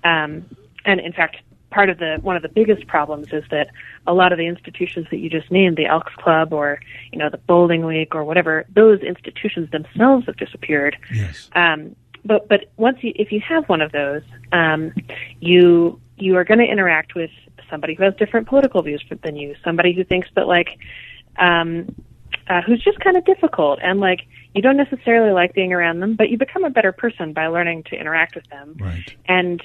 and in fact, part of one of the biggest problems is that a lot of the institutions that you just named, the Elks Club or, the Bowling League or whatever, those institutions themselves have disappeared. Yes. But once if you have one of those, you are going to interact with somebody who has different political views than you, somebody who thinks that who's just kind of difficult, and you don't necessarily like being around them, but you become a better person by learning to interact with them. Right. And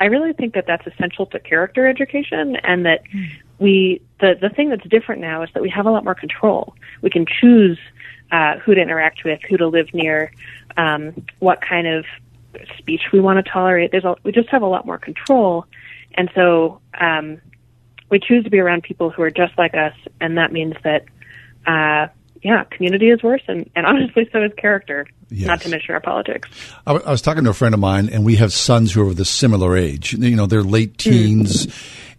I really think that that's essential to character education, and that the thing that's different now is that we have a lot more control. We can choose who to interact with, who to live near, what kind of speech we want to tolerate. We just have a lot more control, and so we choose to be around people who are just like us, and that means that yeah, community is worse, and honestly, so is character, yes. Not to mention our politics. I was talking to a friend of mine, and we have sons who are of a similar age. You know, they're late teens.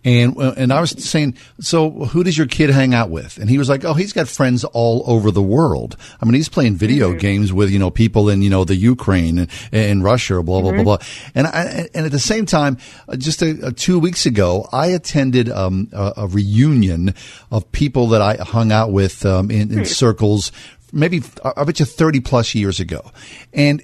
And I was saying, so who does your kid hang out with? And he was like, oh, he's got friends all over the world. I mean, he's playing video games with, you know, people in, you know, the Ukraine and Russia, blah, blah, blah, blah. And at the same time, just 2 weeks ago, I attended a reunion of people that I hung out with in circles. Maybe I bet you 30 plus years ago. And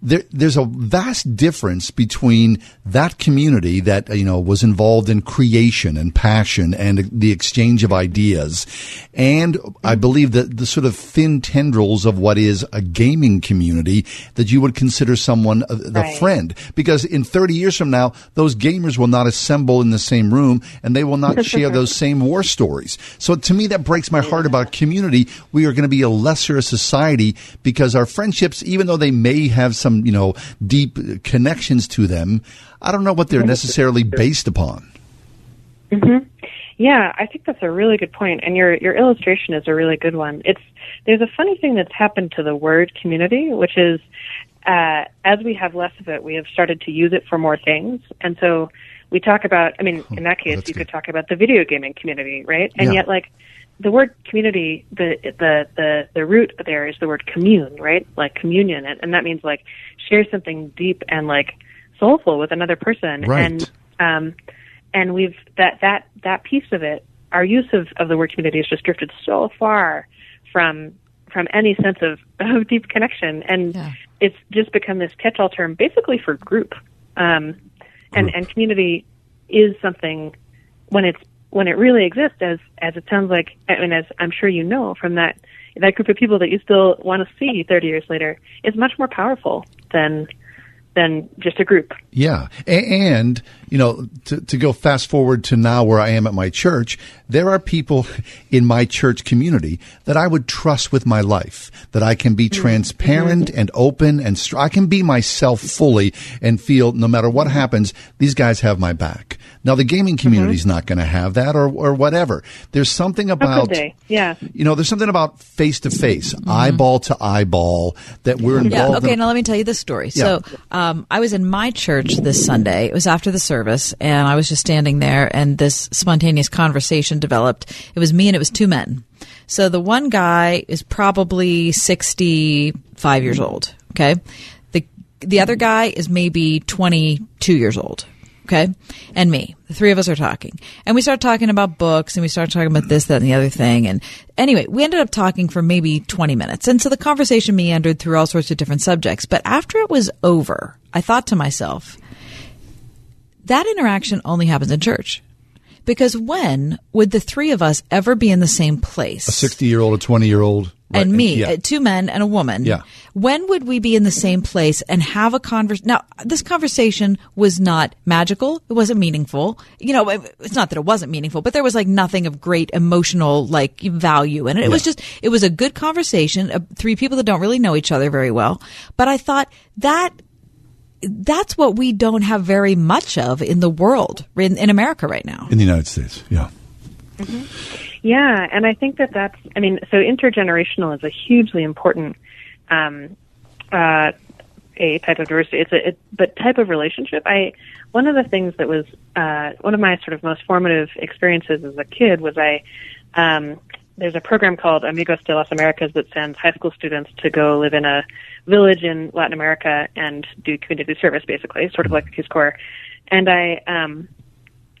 there's a vast difference between that community that, you know, was involved in creation and passion and the exchange of ideas. And I believe that the sort of thin tendrils of what is a gaming community that you would consider someone a friend, because in 30 years from now, those gamers will not assemble in the same room and they will not share those same war stories. So to me, that breaks my heart about community. We are going to be a lesser society because our friendships, even though they may have some, you know, deep connections to them, I don't know what they're necessarily based upon. Mm-hmm. Yeah, I think that's a really good point, and your illustration is a really good one. There's a funny thing that's happened to the word community, which is as we have less of it, we have started to use it for more things, and so we talk about. I mean, in that case, you could talk about the video gaming community, right? And yet, like. The word community, the root there is the word commune, right? Like communion, and that means like share something deep and like soulful with another person. Right. And we've that piece of it, our use of the word community has just drifted so far from any sense of deep connection, and it's just become this catch-all term basically for group. And community is something when it really exists, as it sounds like, and as I'm sure you know from that group of people that you still want to see 30 years later, is much more powerful than just a group. Yeah. And you know, to go fast forward to now where I am at my church, there are people in my church community that I would trust with my life, that I can be transparent and open and I can be myself fully and feel no matter what happens, these guys have my back. Now, the gaming community is not going to have that or whatever. There's something about, you know, there's something about face-to-face, eyeball to eyeball that we're involved in. Okay, now let me tell you this story. Yeah. So I was in my church this Sunday. It was after the service, and I was just standing there, and this spontaneous conversation developed. It was me and it was two men. So the one guy is probably 65 years old, okay? The other guy is maybe 22 years old. Okay. And me, the three of us are talking, and we start talking about books, and we start talking about this, that, and the other thing. And anyway, we ended up talking for maybe 20 minutes. And so the conversation meandered through all sorts of different subjects. But after it was over, I thought to myself, that interaction only happens in church. Because when would the three of us ever be in the same place? A 60-year-old, a 20-year-old. Right. And me, two men and a woman. Yeah. When would we be in the same place and have a conversation? Now, this conversation was not magical. It wasn't meaningful. You know, it's not that it wasn't meaningful, but there was like nothing of great emotional like value in it. It was just, it was a good conversation. Three people that don't really know each other very well. But I thought that's what we don't have very much of in the world, in America right now. In the United States, yeah. Mm-hmm. Yeah, and I think so intergenerational is a hugely important a type of diversity. But type of relationship. One of the things that was one of my sort of most formative experiences as a kid was there's a program called Amigos de las Americas that sends high school students to go live in a village in Latin America and do community service, basically, sort of like the Peace Corps. And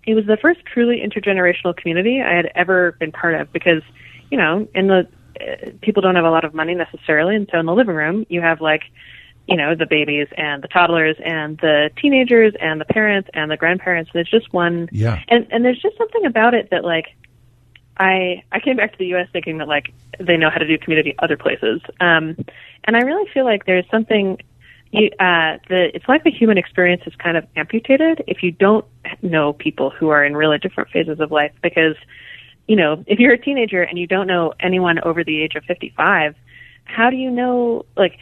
it was the first truly intergenerational community I had ever been part of because, you know, people don't have a lot of money necessarily. And so in the living room, you have like, you know, the babies and the toddlers and the teenagers and the parents and the grandparents. And it's just one. Yeah. And there's just something about it that like, I came back to the U.S. thinking that like they know how to do community other places. And I really feel like there's something. It's like the human experience is kind of amputated if you don't know people who are in really different phases of life because, you know, if you're a teenager and you don't know anyone over the age of 55, how do you know, like,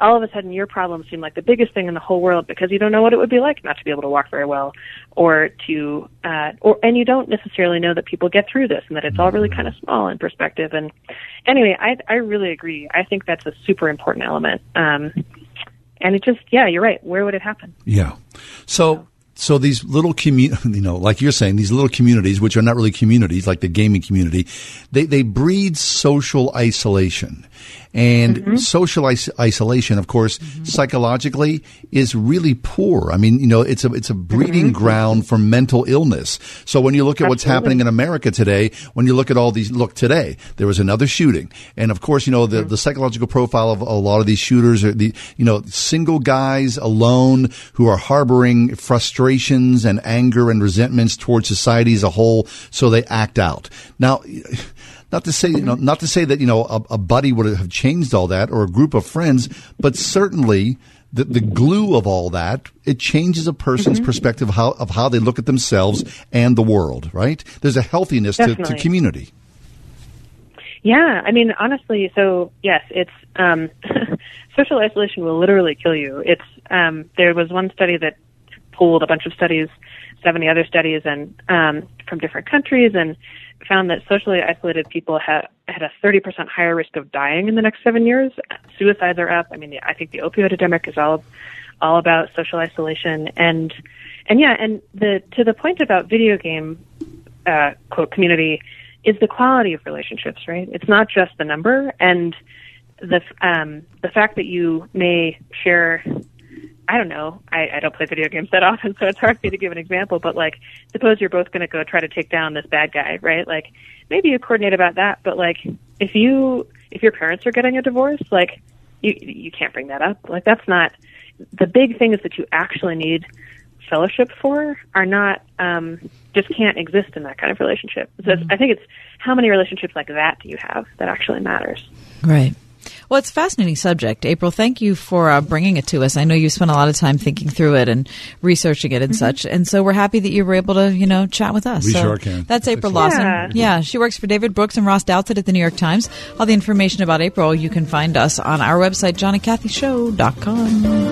all of a sudden your problems seem like the biggest thing in the whole world because you don't know what it would be like not to be able to walk very well, or to, and you don't necessarily know that people get through this and that it's all really kind of small in perspective. And anyway, I really agree. I think that's a super important element. And it just, yeah, you're right. Where would it happen? Yeah. So these little like you're saying, these little communities, which are not really communities, like the gaming community, they breed social isolation. And social isolation, of course, psychologically is really poor. I mean, it's a breeding ground for mental illness. So when you look at what's happening in America today, when you look at all these, today, there was another shooting. And of course, the psychological profile of a lot of these shooters are single guys alone who are harboring frustrations and anger and resentments towards society as a whole. So they act out. Now, Not to say that a buddy would have changed all that or a group of friends, but certainly the glue of all that, it changes a person's perspective of how they look at themselves and the world, right? There's a healthiness to community. Yeah, I mean, honestly, so yes, it's social isolation will literally kill you. It's there was one study that pulled a bunch of studies, 70 other studies, and from different countries, and found that socially isolated people had a 30% higher risk of dying in the next 7 years. Suicides are up. I mean, I think the opioid epidemic is all about social isolation. And yeah, and to the point about video game, quote, community is the quality of relationships, right? It's not just the number. And the fact that you may share, I don't know. I don't play video games that often, so it's hard for me to give an example. But, like, suppose you're both going to go try to take down this bad guy, right? Like, maybe you coordinate about that. But, like, if your parents are getting a divorce, like, you can't bring that up. Like, that's not the big things that you actually need fellowship for are not just can't exist in that kind of relationship. So I think it's how many relationships like that do you have that actually matters, right? Well, it's a fascinating subject. April, thank you for bringing it to us. I know you spent a lot of time thinking through it and researching it and such. And so we're happy that you were able to, chat with us. We sure can. That's April Lawson. Yeah, she works for David Brooks and Ross Douthat at the New York Times. All the information about April, you can find us on our website, johnandkathyshow.com.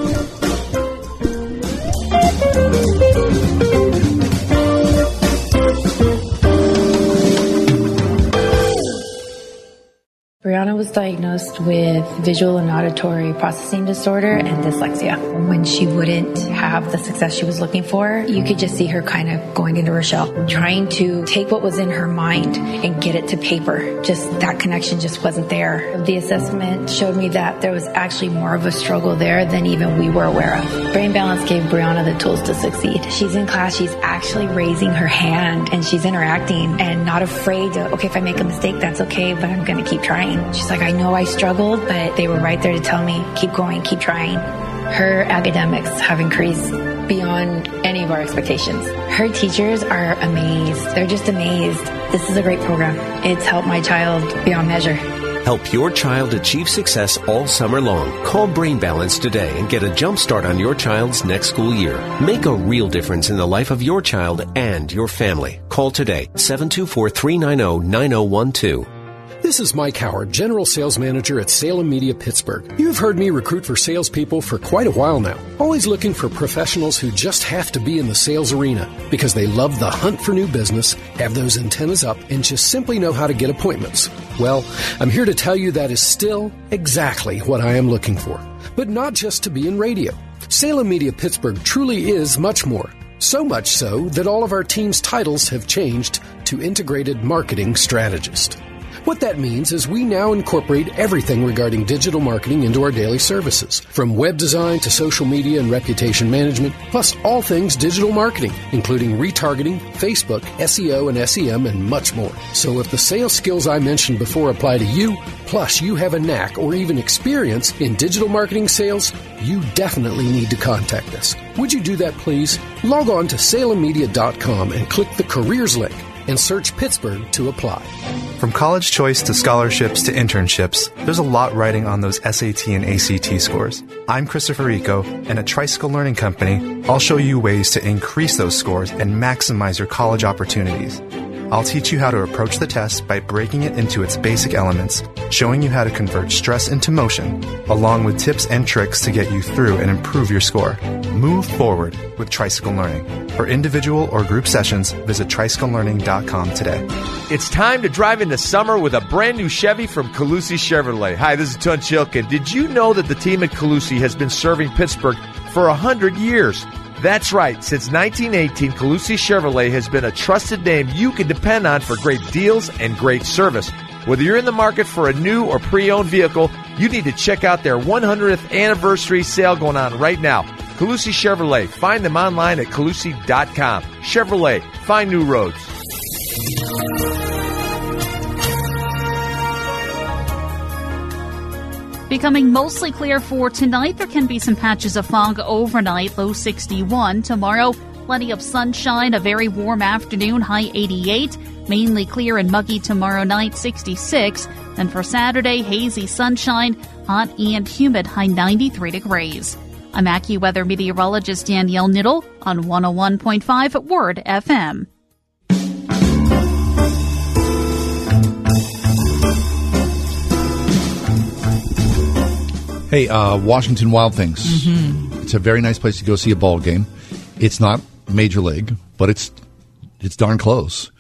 Brianna was diagnosed with visual and auditory processing disorder and dyslexia. When she wouldn't have the success she was looking for, you could just see her kind of going into her shell, trying to take what was in her mind and get it to paper. Just that connection just wasn't there. The assessment showed me that there was actually more of a struggle there than even we were aware of. Brain Balance gave Brianna the tools to succeed. She's in class, she's actually raising her hand and she's interacting and not afraid of, okay, if I make a mistake, that's okay, but I'm going to keep trying. She's like, I know I struggled, but they were right there to tell me, keep going, keep trying. Her academics have increased beyond any of our expectations. Her teachers are amazed. They're just amazed. This is a great program. It's helped my child beyond measure. Help your child achieve success all summer long. Call Brain Balance today and get a jump start on your child's next school year. Make a real difference in the life of your child and your family. Call today, 724-390-9012. This is Mike Howard, General Sales Manager at Salem Media Pittsburgh. You've heard me recruit for salespeople for quite a while now, always looking for professionals who just have to be in the sales arena because they love the hunt for new business, have those antennas up, and just simply know how to get appointments. Well, I'm here to tell you that is still exactly what I am looking for, but not just to be in radio. Salem Media Pittsburgh truly is much more, so much so that all of our team's titles have changed to Integrated Marketing Strategist. What that means is we now incorporate everything regarding digital marketing into our daily services, from web design to social media and reputation management, plus all things digital marketing, including retargeting, Facebook, SEO and SEM, and much more. So if the sales skills I mentioned before apply to you, plus you have a knack or even experience in digital marketing sales, you definitely need to contact us. Would you do that, please? Log on to salemmedia.com and click the careers link and search Pittsburgh to apply. From college choice to scholarships to internships, there's a lot riding on those SAT and ACT scores. I'm Christopher Rico, and at Tricycle Learning Company, I'll show you ways to increase those scores and maximize your college opportunities. I'll teach you how to approach the test by breaking it into its basic elements, showing you how to convert stress into motion, along with tips and tricks to get you through and improve your score. Move forward with Tricycle Learning. For individual or group sessions, visit TricycleLearning.com today. It's time to drive into summer with a brand new Chevy from Calusi Chevrolet. Hi, this is Tun Chilkin. Did you know that the team at Calusi has been serving Pittsburgh for 100 years? That's right. Since 1918, Calusi Chevrolet has been a trusted name you can depend on for great deals and great service. Whether you're in the market for a new or pre-owned vehicle, you need to check out their 100th anniversary sale going on right now. Calusi Chevrolet. Find them online at Calusi.com. Chevrolet. Find new roads. Becoming mostly clear for tonight. There can be some patches of fog overnight, low 61. Tomorrow, plenty of sunshine, a very warm afternoon, high 88. Mainly clear and muggy tomorrow night, 66. And for Saturday, hazy sunshine, hot and humid, high 93 degrees. I'm AccuWeather meteorologist Danielle Niddle on 101.5 Word FM. Hey, Washington Wild Things. Mm-hmm. It's a very nice place to go see a ball game. It's not Major League, but it's darn close.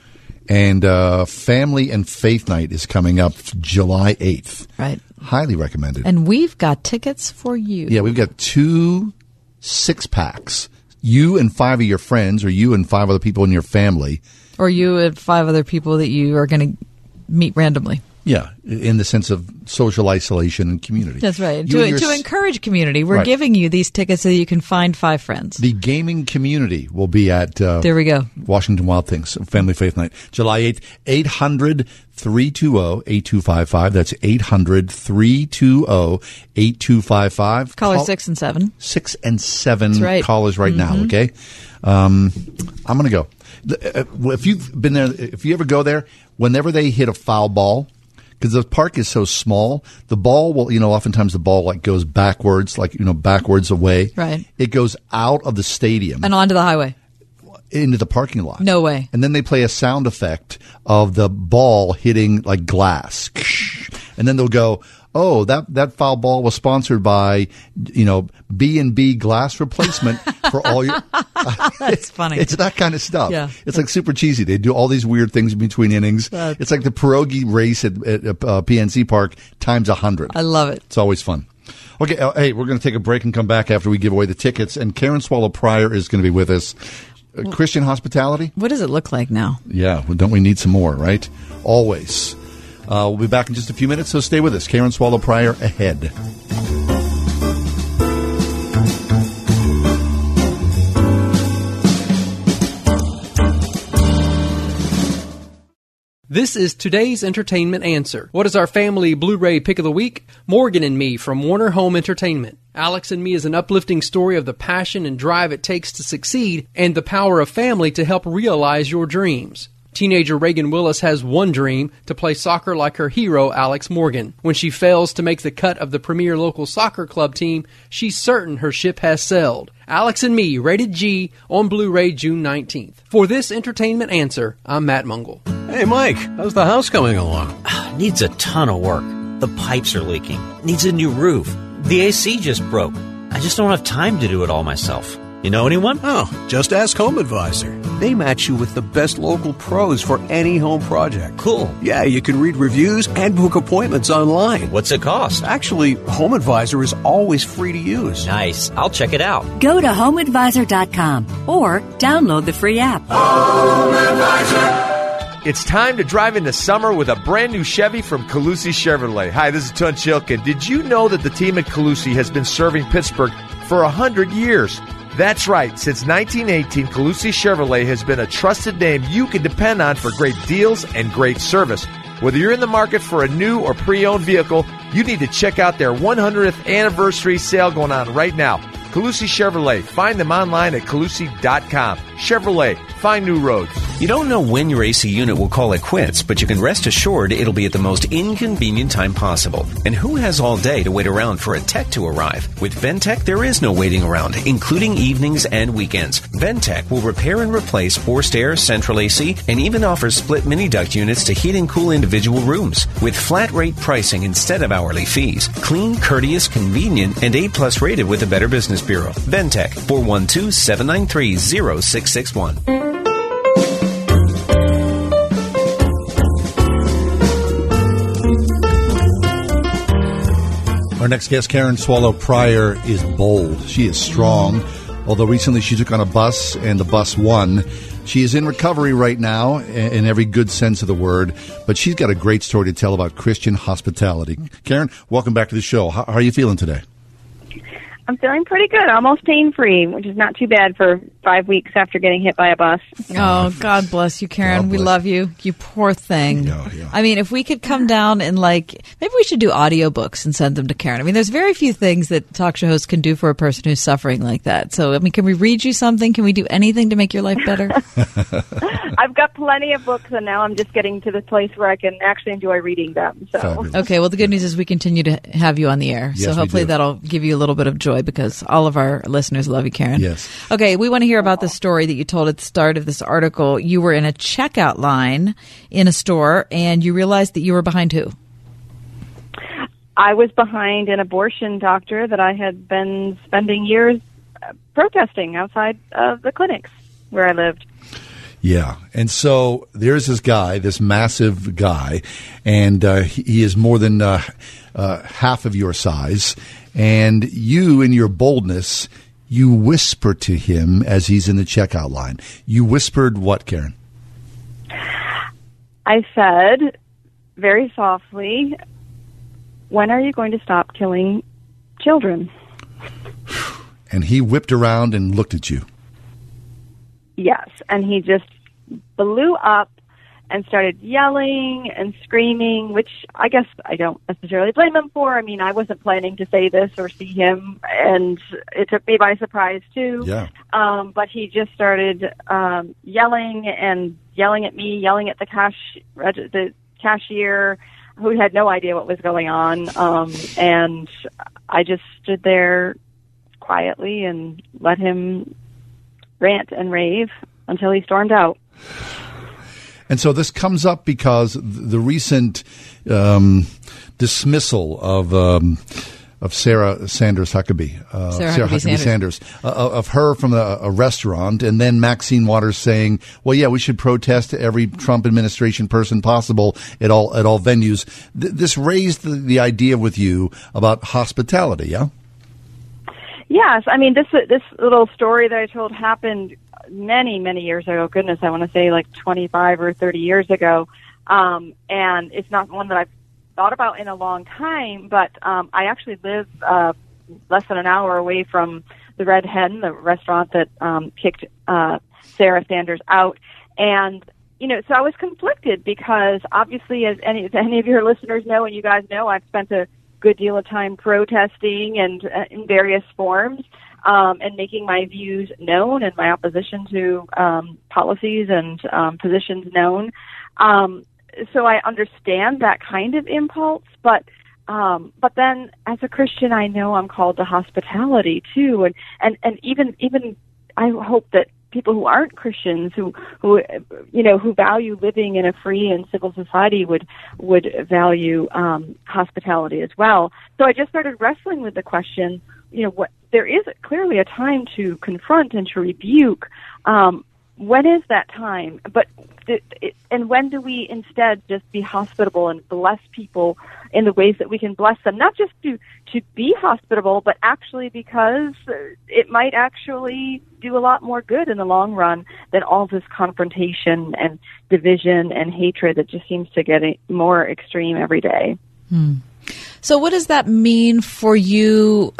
And Family and Faith Night is coming up July 8th. Right. Highly recommended. And we've got tickets for you. Yeah, we've got 2 six-packs. You and 5 of your friends, or you and 5 other people in your family. Or you and 5 other people that you are going to meet randomly. Yeah, in the sense of social isolation and community. That's right. To encourage community, we're giving you these tickets so that you can find 5 friends. The gaming community will be at there we go. Washington Wild Things, Family Faith Night, July 8th, 800-320-8255. That's 800-320-8255. Callers 6 and 7. 6 and 7 right. Callers right now, okay? I'm going to go. If you've been there, if you ever go there, whenever they hit a foul ball, because the park is so small, the ball will, oftentimes the ball goes backwards, backwards away. Right. It goes out of the stadium. And onto the highway. Into the parking lot. No way. And then they play a sound effect of the ball hitting glass. And then they'll go, oh, that foul ball was sponsored by, B&B Glass Replacement for all your... That's funny. It's that kind of stuff. Yeah. It's super cheesy. They do all these weird things in between innings. It's like the pierogi race at PNC Park times 100. I love it. It's always fun. Okay, hey, we're going to take a break and come back after we give away the tickets. And Karen Swallow Prior is going to be with us. Christian hospitality. What does it look like now? Yeah, well, don't we need some more, right? Always. We'll be back in just a few minutes, so stay with us. Karen Swallow Prior ahead. This is today's entertainment answer. What is our family Blu-ray pick of the week? Morgan and Me from Warner Home Entertainment. Alex and Me is an uplifting story of the passion and drive it takes to succeed and the power of family to help realize your dreams. Teenager Reagan Willis has one dream, to play soccer like her hero, Alex Morgan. When she fails to make the cut of the premier local soccer club team, she's certain her ship has sailed. Alex and Me, rated G, on Blu-ray June 19th. For this entertainment answer, I'm Matt Mungle. Hey, Mike, how's the house coming along? Needs a ton of work. The pipes are leaking. Needs a new roof. The AC just broke. I just don't have time to do it all myself. You know anyone? Oh, just ask Home Advisor. They match you with the best local pros for any home project. Cool. Yeah, you can read reviews and book appointments online. What's it cost? Actually, Home Advisor is always free to use. Nice. I'll check it out. Go to HomeAdvisor.com or download the free app. Home Advisor. It's time to drive into summer with a brand new Chevy from Calusi Chevrolet. Hi, this is Tun Chilkin. Did you know that the team at Calusi has been serving Pittsburgh for 100 years? That's right. Since 1918, Calusi Chevrolet has been a trusted name you can depend on for great deals and great service. Whether you're in the market for a new or pre-owned vehicle, you need to check out their 100th anniversary sale going on right now. Calusi Chevrolet. Find them online at Calusi.com. Chevrolet. Find new roads. You don't know when your AC unit will call it quits, but you can rest assured it'll be at the most inconvenient time possible. And who has all day to wait around for a tech to arrive? With Ventech, there is no waiting around, including evenings and weekends. Ventech will repair and replace forced air, central AC, and even offers split mini-duct units to heat and cool individual rooms with flat-rate pricing instead of hourly fees. Clean, courteous, convenient, and A-plus rated with the Better Business Bureau. Ventech, 412-793-0661. Our next guest, Karen Swallow Prior, is bold. She is strong, although recently she took on a bus and the bus won. She is in recovery right now, in every good sense of the word, but she's got a great story to tell about Christian hospitality. Karen, welcome back to the show. How are you feeling today? I'm feeling pretty good, almost pain-free, which is not too bad for 5 weeks after getting hit by a bus. Oh, God bless you, Karen. God bless. We love you. You poor thing. Yeah. I mean, if we could come down and, like, maybe we should do audiobooks and send them to Karen. I mean, there's very few things that talk show hosts can do for a person who's suffering like that. So, I mean, can we read you something? Can we do anything to make your life better? I've got plenty of books, and now I'm just getting to the place where I can actually enjoy reading them. So. Fabulous. Okay, well, the good news is we continue to have you on the air. Yes, so hopefully that'll give you a little bit of joy, because all of our listeners love you, Karen. Yes. Okay, we want to hear about the story that you told at the start of this article. You were in a checkout line in a store, and you realized that you were behind who? I was behind an abortion doctor that I had been spending years protesting outside of the clinics where I lived. Yeah, and so there's this guy, this massive guy, and he is more than half of your size. And you, in your boldness, you whisper to him as he's in the checkout line. You whispered what, Karen? I said, very softly, "When are you going to stop killing children?" And he whipped around and looked at you. Yes, and he just blew up and started yelling and screaming, which I guess I don't necessarily blame him for. I mean, I wasn't planning to say this or see him, and it took me by surprise, too. Yeah. But he just started yelling at me, yelling at the cashier, who had no idea what was going on. And I just stood there quietly and let him rant and rave until he stormed out. And so this comes up because the recent dismissal of Sarah Huckabee Sanders, of her from a restaurant, and then Maxine Waters saying, "Well, yeah, we should protest every Trump administration person possible at all venues." This raised the idea with you about hospitality, yeah? Yes, I mean, this little story that I told happened many, many years ago. Goodness, I want to say like 25 or 30 years ago. And it's not one that I've thought about in a long time, but I actually live less than an hour away from the Red Hen, the restaurant that kicked Sarah Sanders out. And, you know, so I was conflicted because obviously, as any of your listeners know, and you guys know, I've spent a good deal of time protesting and in various forms, and making my views known and my opposition to policies and positions known. So I understand that kind of impulse, but then as a Christian, I know I'm called to hospitality too, and even I hope that people who aren't Christians, who value living in a free and civil society, would value hospitality as well. So I just started wrestling with the question, you know, what there is clearly a time to confront and to rebuke. When is that time? But and when do we instead just be hospitable and bless people in the ways that we can bless them? Not just to be hospitable, but actually because it might actually do a lot more good in the long run than all this confrontation and division and hatred that just seems to get more extreme every day. So what does that mean for you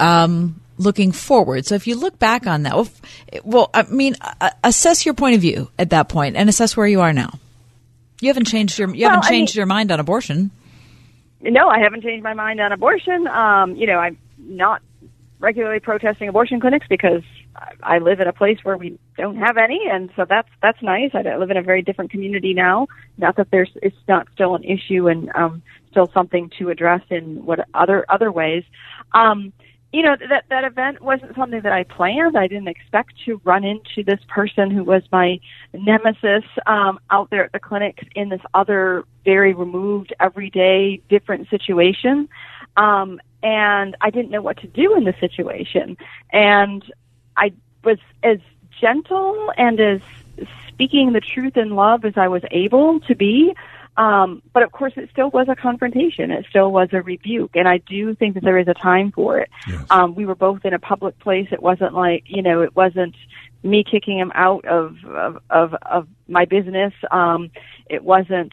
looking forward? So if you look back on that, assess your point of view at that point and assess where you are now. You haven't changed your mind on abortion. No, I haven't changed my mind on abortion. I'm not regularly protesting abortion clinics because I live in a place where we don't have any, and so that's nice. I live in a very different community now. Not that it's not still an issue and still something to address in what other ways. You know, that event wasn't something that I planned. I didn't expect to run into this person who was my nemesis out there at the clinics in this other very removed, everyday, different situation. And I didn't know what to do in the situation. And I was as gentle and as speaking the truth in love as I was able to be. But of course, it still was a confrontation. It still was a rebuke. And I do think that there is a time for it. Yes. We were both in a public place. It wasn't like, you know, it wasn't me kicking him out of my business. It wasn't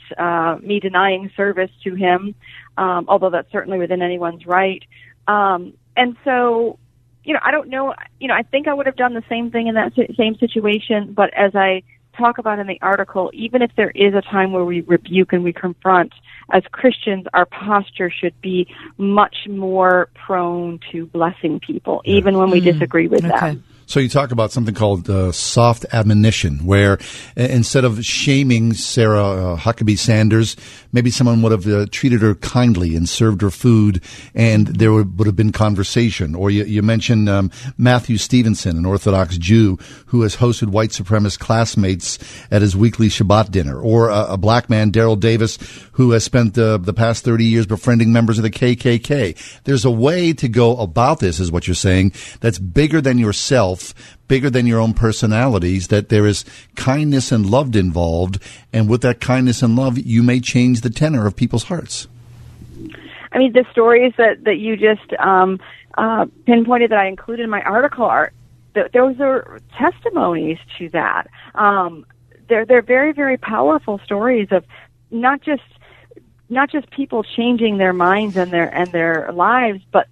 me denying service to him, although that's certainly within anyone's right. And so, you know, I don't know, you know, I think I would have done the same thing in that same situation, but as I talk about in the article, even if there is a time where we rebuke and we confront, as Christians, our posture should be much more prone to blessing people, even when we disagree with them. So you talk about something called soft admonition, where instead of shaming Sarah Huckabee Sanders, maybe someone would have treated her kindly and served her food, and there would have been conversation. Or you mentioned Matthew Stevenson, an Orthodox Jew who has hosted white supremacist classmates at his weekly Shabbat dinner. Or a black man, Darrell Davis, who has spent the past 30 years befriending members of the KKK. There's a way to go about this, is what you're saying, that's bigger than yourself, bigger than your own personalities, that there is kindness and love involved, and with that kindness and love, you may change the tenor of people's hearts. I mean, the stories that you just pinpointed that I included in my article are those are testimonies to that. They're very, very powerful stories of not just people changing their minds and their lives, but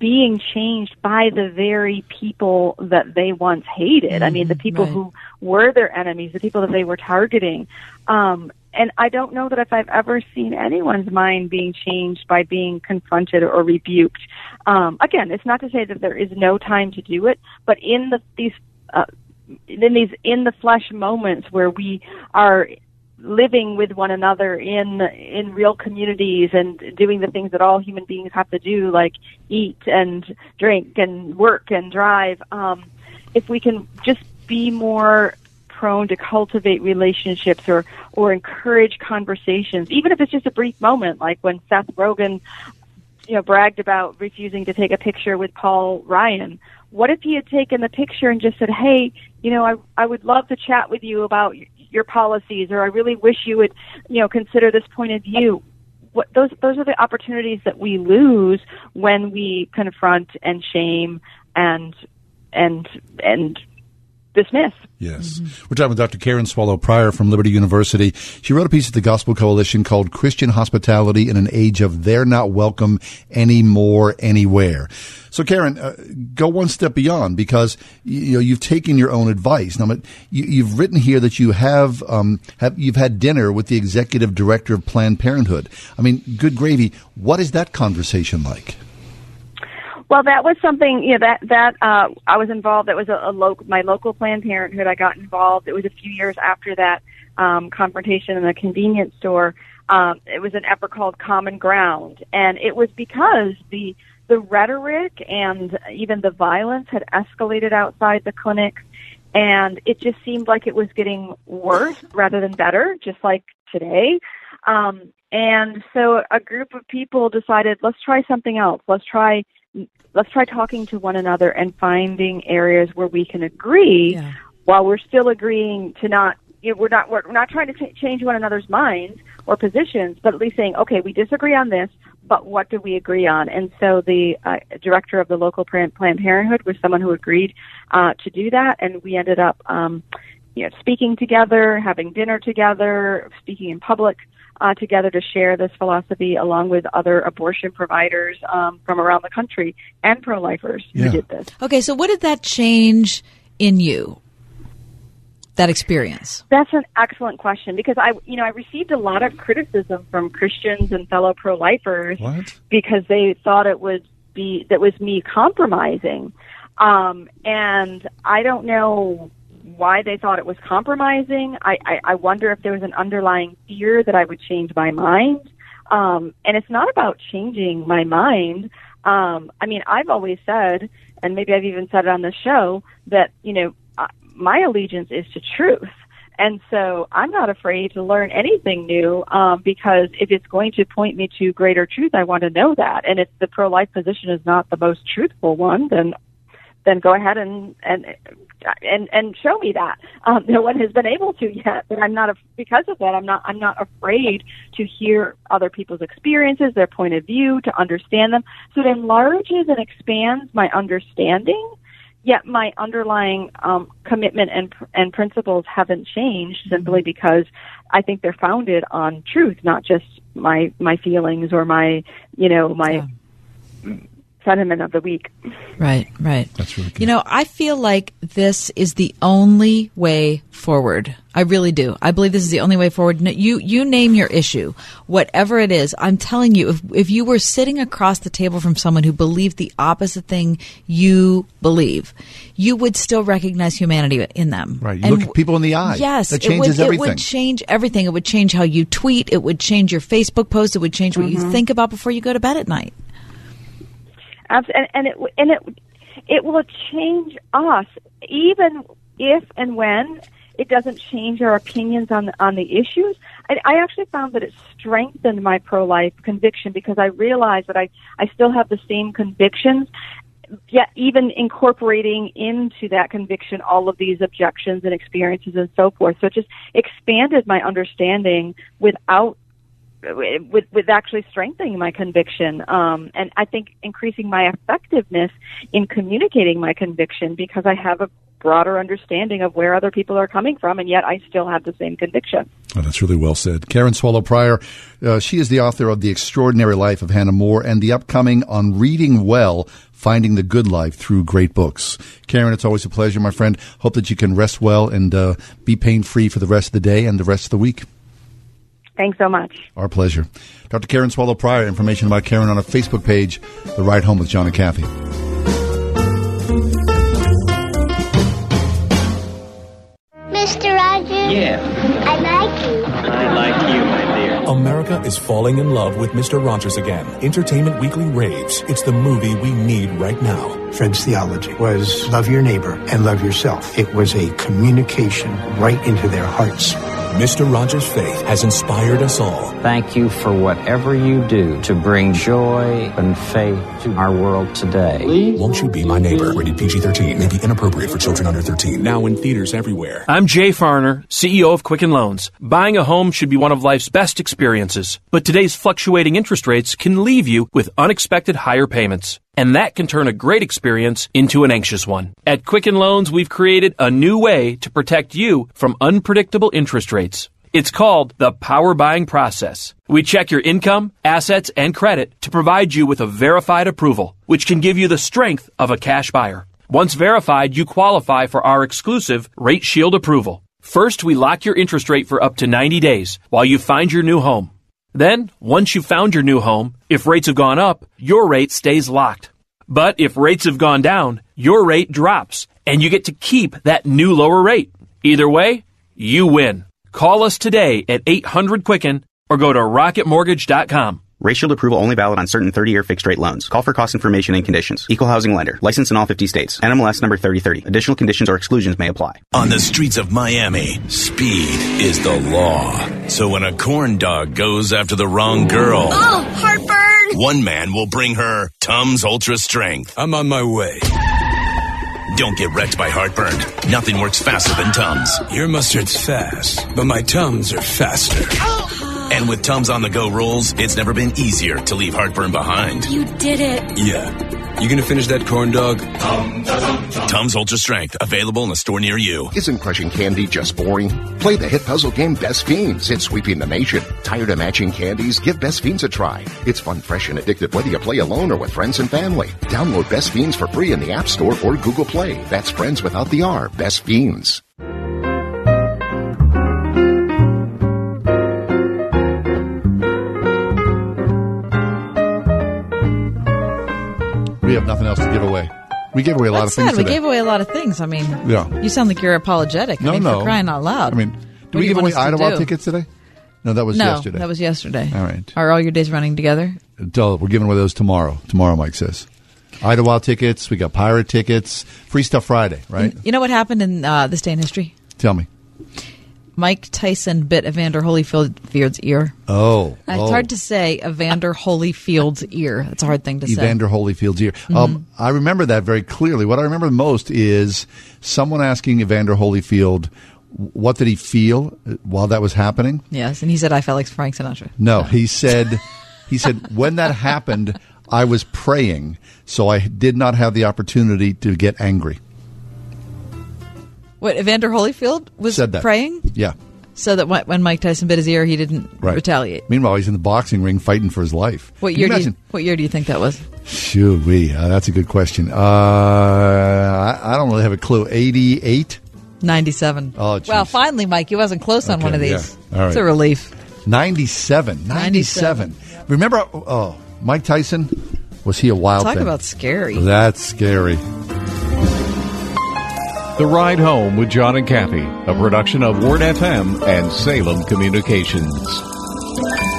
being changed by the very people that they once hated. I mean, the people who were their enemies, the people that they were targeting. And I don't know that if I've ever seen anyone's mind being changed by being confronted or rebuked. Again, it's not to say that there is no time to do it, but in these in the flesh moments where we are living with one another in real communities and doing the things that all human beings have to do, like eat and drink and work and drive, if we can just be more prone to cultivate relationships or encourage conversations, even if it's just a brief moment, like when Seth Rogen, you know, bragged about refusing to take a picture with Paul Ryan. What if he had taken the picture and just said, hey, you know, I would love to chat with you about your policies, or I really wish you would, you know, consider this point of view. Those are the opportunities that we lose when we confront and shame and dismiss. Yes. Mm-hmm. We're talking with Dr. Karen Swallow Prior from Liberty University. She wrote a piece at the Gospel Coalition called Christian Hospitality in an Age of They're Not Welcome Anymore Anywhere. So, Karen, go one step beyond, because you know you've taken your own advice. Now, you've written here that you you've had dinner with the executive director of Planned Parenthood. I mean, good gravy. What is that conversation like? Well, that was something, you know, that I was involved. That was my local Planned Parenthood. I got involved. It was a few years after that confrontation in a convenience store. It was an effort called Common Ground, and it was because the rhetoric and even the violence had escalated outside the clinics, and it just seemed like it was getting worse rather than better, just like today. And so a group of people decided, let's try something else. Let's try talking to one another and finding areas where we can agree while we're still agreeing to not, you know, we're not trying to change one another's minds or positions, but at least saying, okay, we disagree on this, but what do we agree on? And so the director of the local Planned Parenthood was someone who agreed to do that, and we ended up speaking together, having dinner together, speaking in public together to share this philosophy along with other abortion providers from around the country and pro-lifers who did this. Okay, so what did that change in you? That experience? That's an excellent question, because I received a lot of criticism from Christians and fellow pro-lifers because they thought it would be that was me compromising. And I don't know why they thought it was compromising. I wonder if there was an underlying fear that I would change my mind. And it's not about changing my mind. I mean, I've always said, and maybe I've even said it on the show, that, you know, my allegiance is to truth. And so I'm not afraid to learn anything new, because if it's going to point me to greater truth, I want to know that. And if the pro-life position is not the most truthful one, then go ahead and show me that. No one has been able to yet, but because of that, I'm not afraid to hear other people's experiences, their point of view, to understand them. So it enlarges and expands my understanding. Yet my underlying commitment and principles haven't changed, simply because I think they're founded on truth, not just my feelings or my sentiment of the week. Right. That's really good. You know, I feel like this is the only way forward. I really do. I believe this is the only way forward. You name your issue, whatever it is. I'm telling you, if you were sitting across the table from someone who believed the opposite thing you believe, you would still recognize humanity in them. Right. You look people in the eye. Yes. That changes everything. It would change everything. It would change how you tweet. It would change your Facebook post. It would change what you think about before you go to bed at night. And it will change us, even if and when it doesn't change our opinions on the issues. I actually found that it strengthened my pro-life conviction, because I realized that I still have the same convictions, yet even incorporating into that conviction all of these objections and experiences and so forth. So it just expanded my understanding with actually strengthening my conviction, and I think increasing my effectiveness in communicating my conviction, because I have a broader understanding of where other people are coming from, and yet I still have the same conviction. Oh, that's really well said. Karen Swallow Prior, she is the author of The Extraordinary Life of Hannah More and the upcoming On Reading Well, Finding the Good Life Through Great Books. Karen, it's always a pleasure, my friend. Hope that you can rest well and be pain-free for the rest of the day and the rest of the week. Thanks so much. Our pleasure. Dr. Karen Swallow Prior, information about Karen on her Facebook page, The Ride Home with John and Kathy. Mr. Rogers? Yeah. I like you. I like you, my dear. America is falling in love with Mr. Rogers again. Entertainment Weekly raves it's the movie we need right now. Fred's theology was love your neighbor and love yourself. It was a communication right into their hearts. Mr. Rogers' faith has inspired us all. Thank you for whatever you do to bring joy and faith to our world today. Please. Won't You Be My Neighbor? Rated PG-13. May be inappropriate for children under 13. Now in theaters everywhere. I'm Jay Farner, CEO of Quicken Loans. Buying a home should be one of life's best experiences. But today's fluctuating interest rates can leave you with unexpected higher payments. And that can turn a great experience into an anxious one. At Quicken Loans, we've created a new way to protect you from unpredictable interest rates. It's called the power buying process. We check your income, assets, and credit to provide you with a verified approval, which can give you the strength of a cash buyer. Once verified, you qualify for our exclusive Rate Shield approval. First, we lock your interest rate for up to 90 days while you find your new home. Then, once you've found your new home, if rates have gone up, your rate stays locked. But if rates have gone down, your rate drops, and you get to keep that new lower rate. Either way, you win. Call us today at 800-QUICKEN or go to rocketmortgage.com. Rate Shield approval only valid on certain 30-year fixed-rate loans. Call for cost information and conditions. Equal housing lender. Licensed in all 50 states. NMLS number 3030. Additional conditions or exclusions may apply. On the streets of Miami, speed is the law. So when a corn dog goes after the wrong girl... Oh, heartburn! One man will bring her Tums Ultra Strength. I'm on my way. Don't get wrecked by heartburn. Nothing works faster than Tums. Your mustard's fast, but my Tums are faster. Oh. And with Tums On The Go rolls, it's never been easier to leave heartburn behind. You did it. Yeah. You gonna finish that corn dog? Tums Ultra Strength, available in a store near you. Isn't crushing candy just boring? Play the hit puzzle game Best Fiends. It's sweeping the nation. Tired of matching candies? Give Best Fiends a try. It's fun, fresh, and addictive whether you play alone or with friends and family. Download Best Fiends for free in the App Store or Google Play. That's friends without the R. Best Fiends. We have nothing else to give away. We gave away a lot of things today. We gave away a lot of things. I mean, yeah. You sound like you're apologetic. No, I mean, no. For crying out loud. I mean, did we give away Idlewild tickets today? No, that was yesterday. That was yesterday. All right. Are all your days running together? We're giving away those tomorrow. Tomorrow, Mike says. Idlewild tickets. We got pirate tickets. Free Stuff Friday, right? You know what happened in this day in history? Tell me. Mike Tyson bit Evander Holyfield's ear. Oh. It's hard to say Evander Holyfield's ear. It's a hard thing to say. Evander Holyfield's ear. Mm-hmm. I remember that very clearly. What I remember most is someone asking Evander Holyfield, what did he feel while that was happening? Yes, and he said, I felt like Frank Sinatra. No, he said, when that happened, I was praying, so I did not have the opportunity to get angry. What, Evander Holyfield was praying? Yeah. So that when Mike Tyson bit his ear, he didn't retaliate. Meanwhile, he's in the boxing ring fighting for his life. What year do you think that was? Shoot, that's a good question. I don't really have a clue. 88? 97. Oh, geez. Well, finally, Mike, you wasn't close on one of these. Yeah. All right. It's a relief. 97. Remember, Mike Tyson, was he a wild thing? Talk about scary. That's scary. The Ride Home with John and Kathy, a production of Word FM and Salem Communications.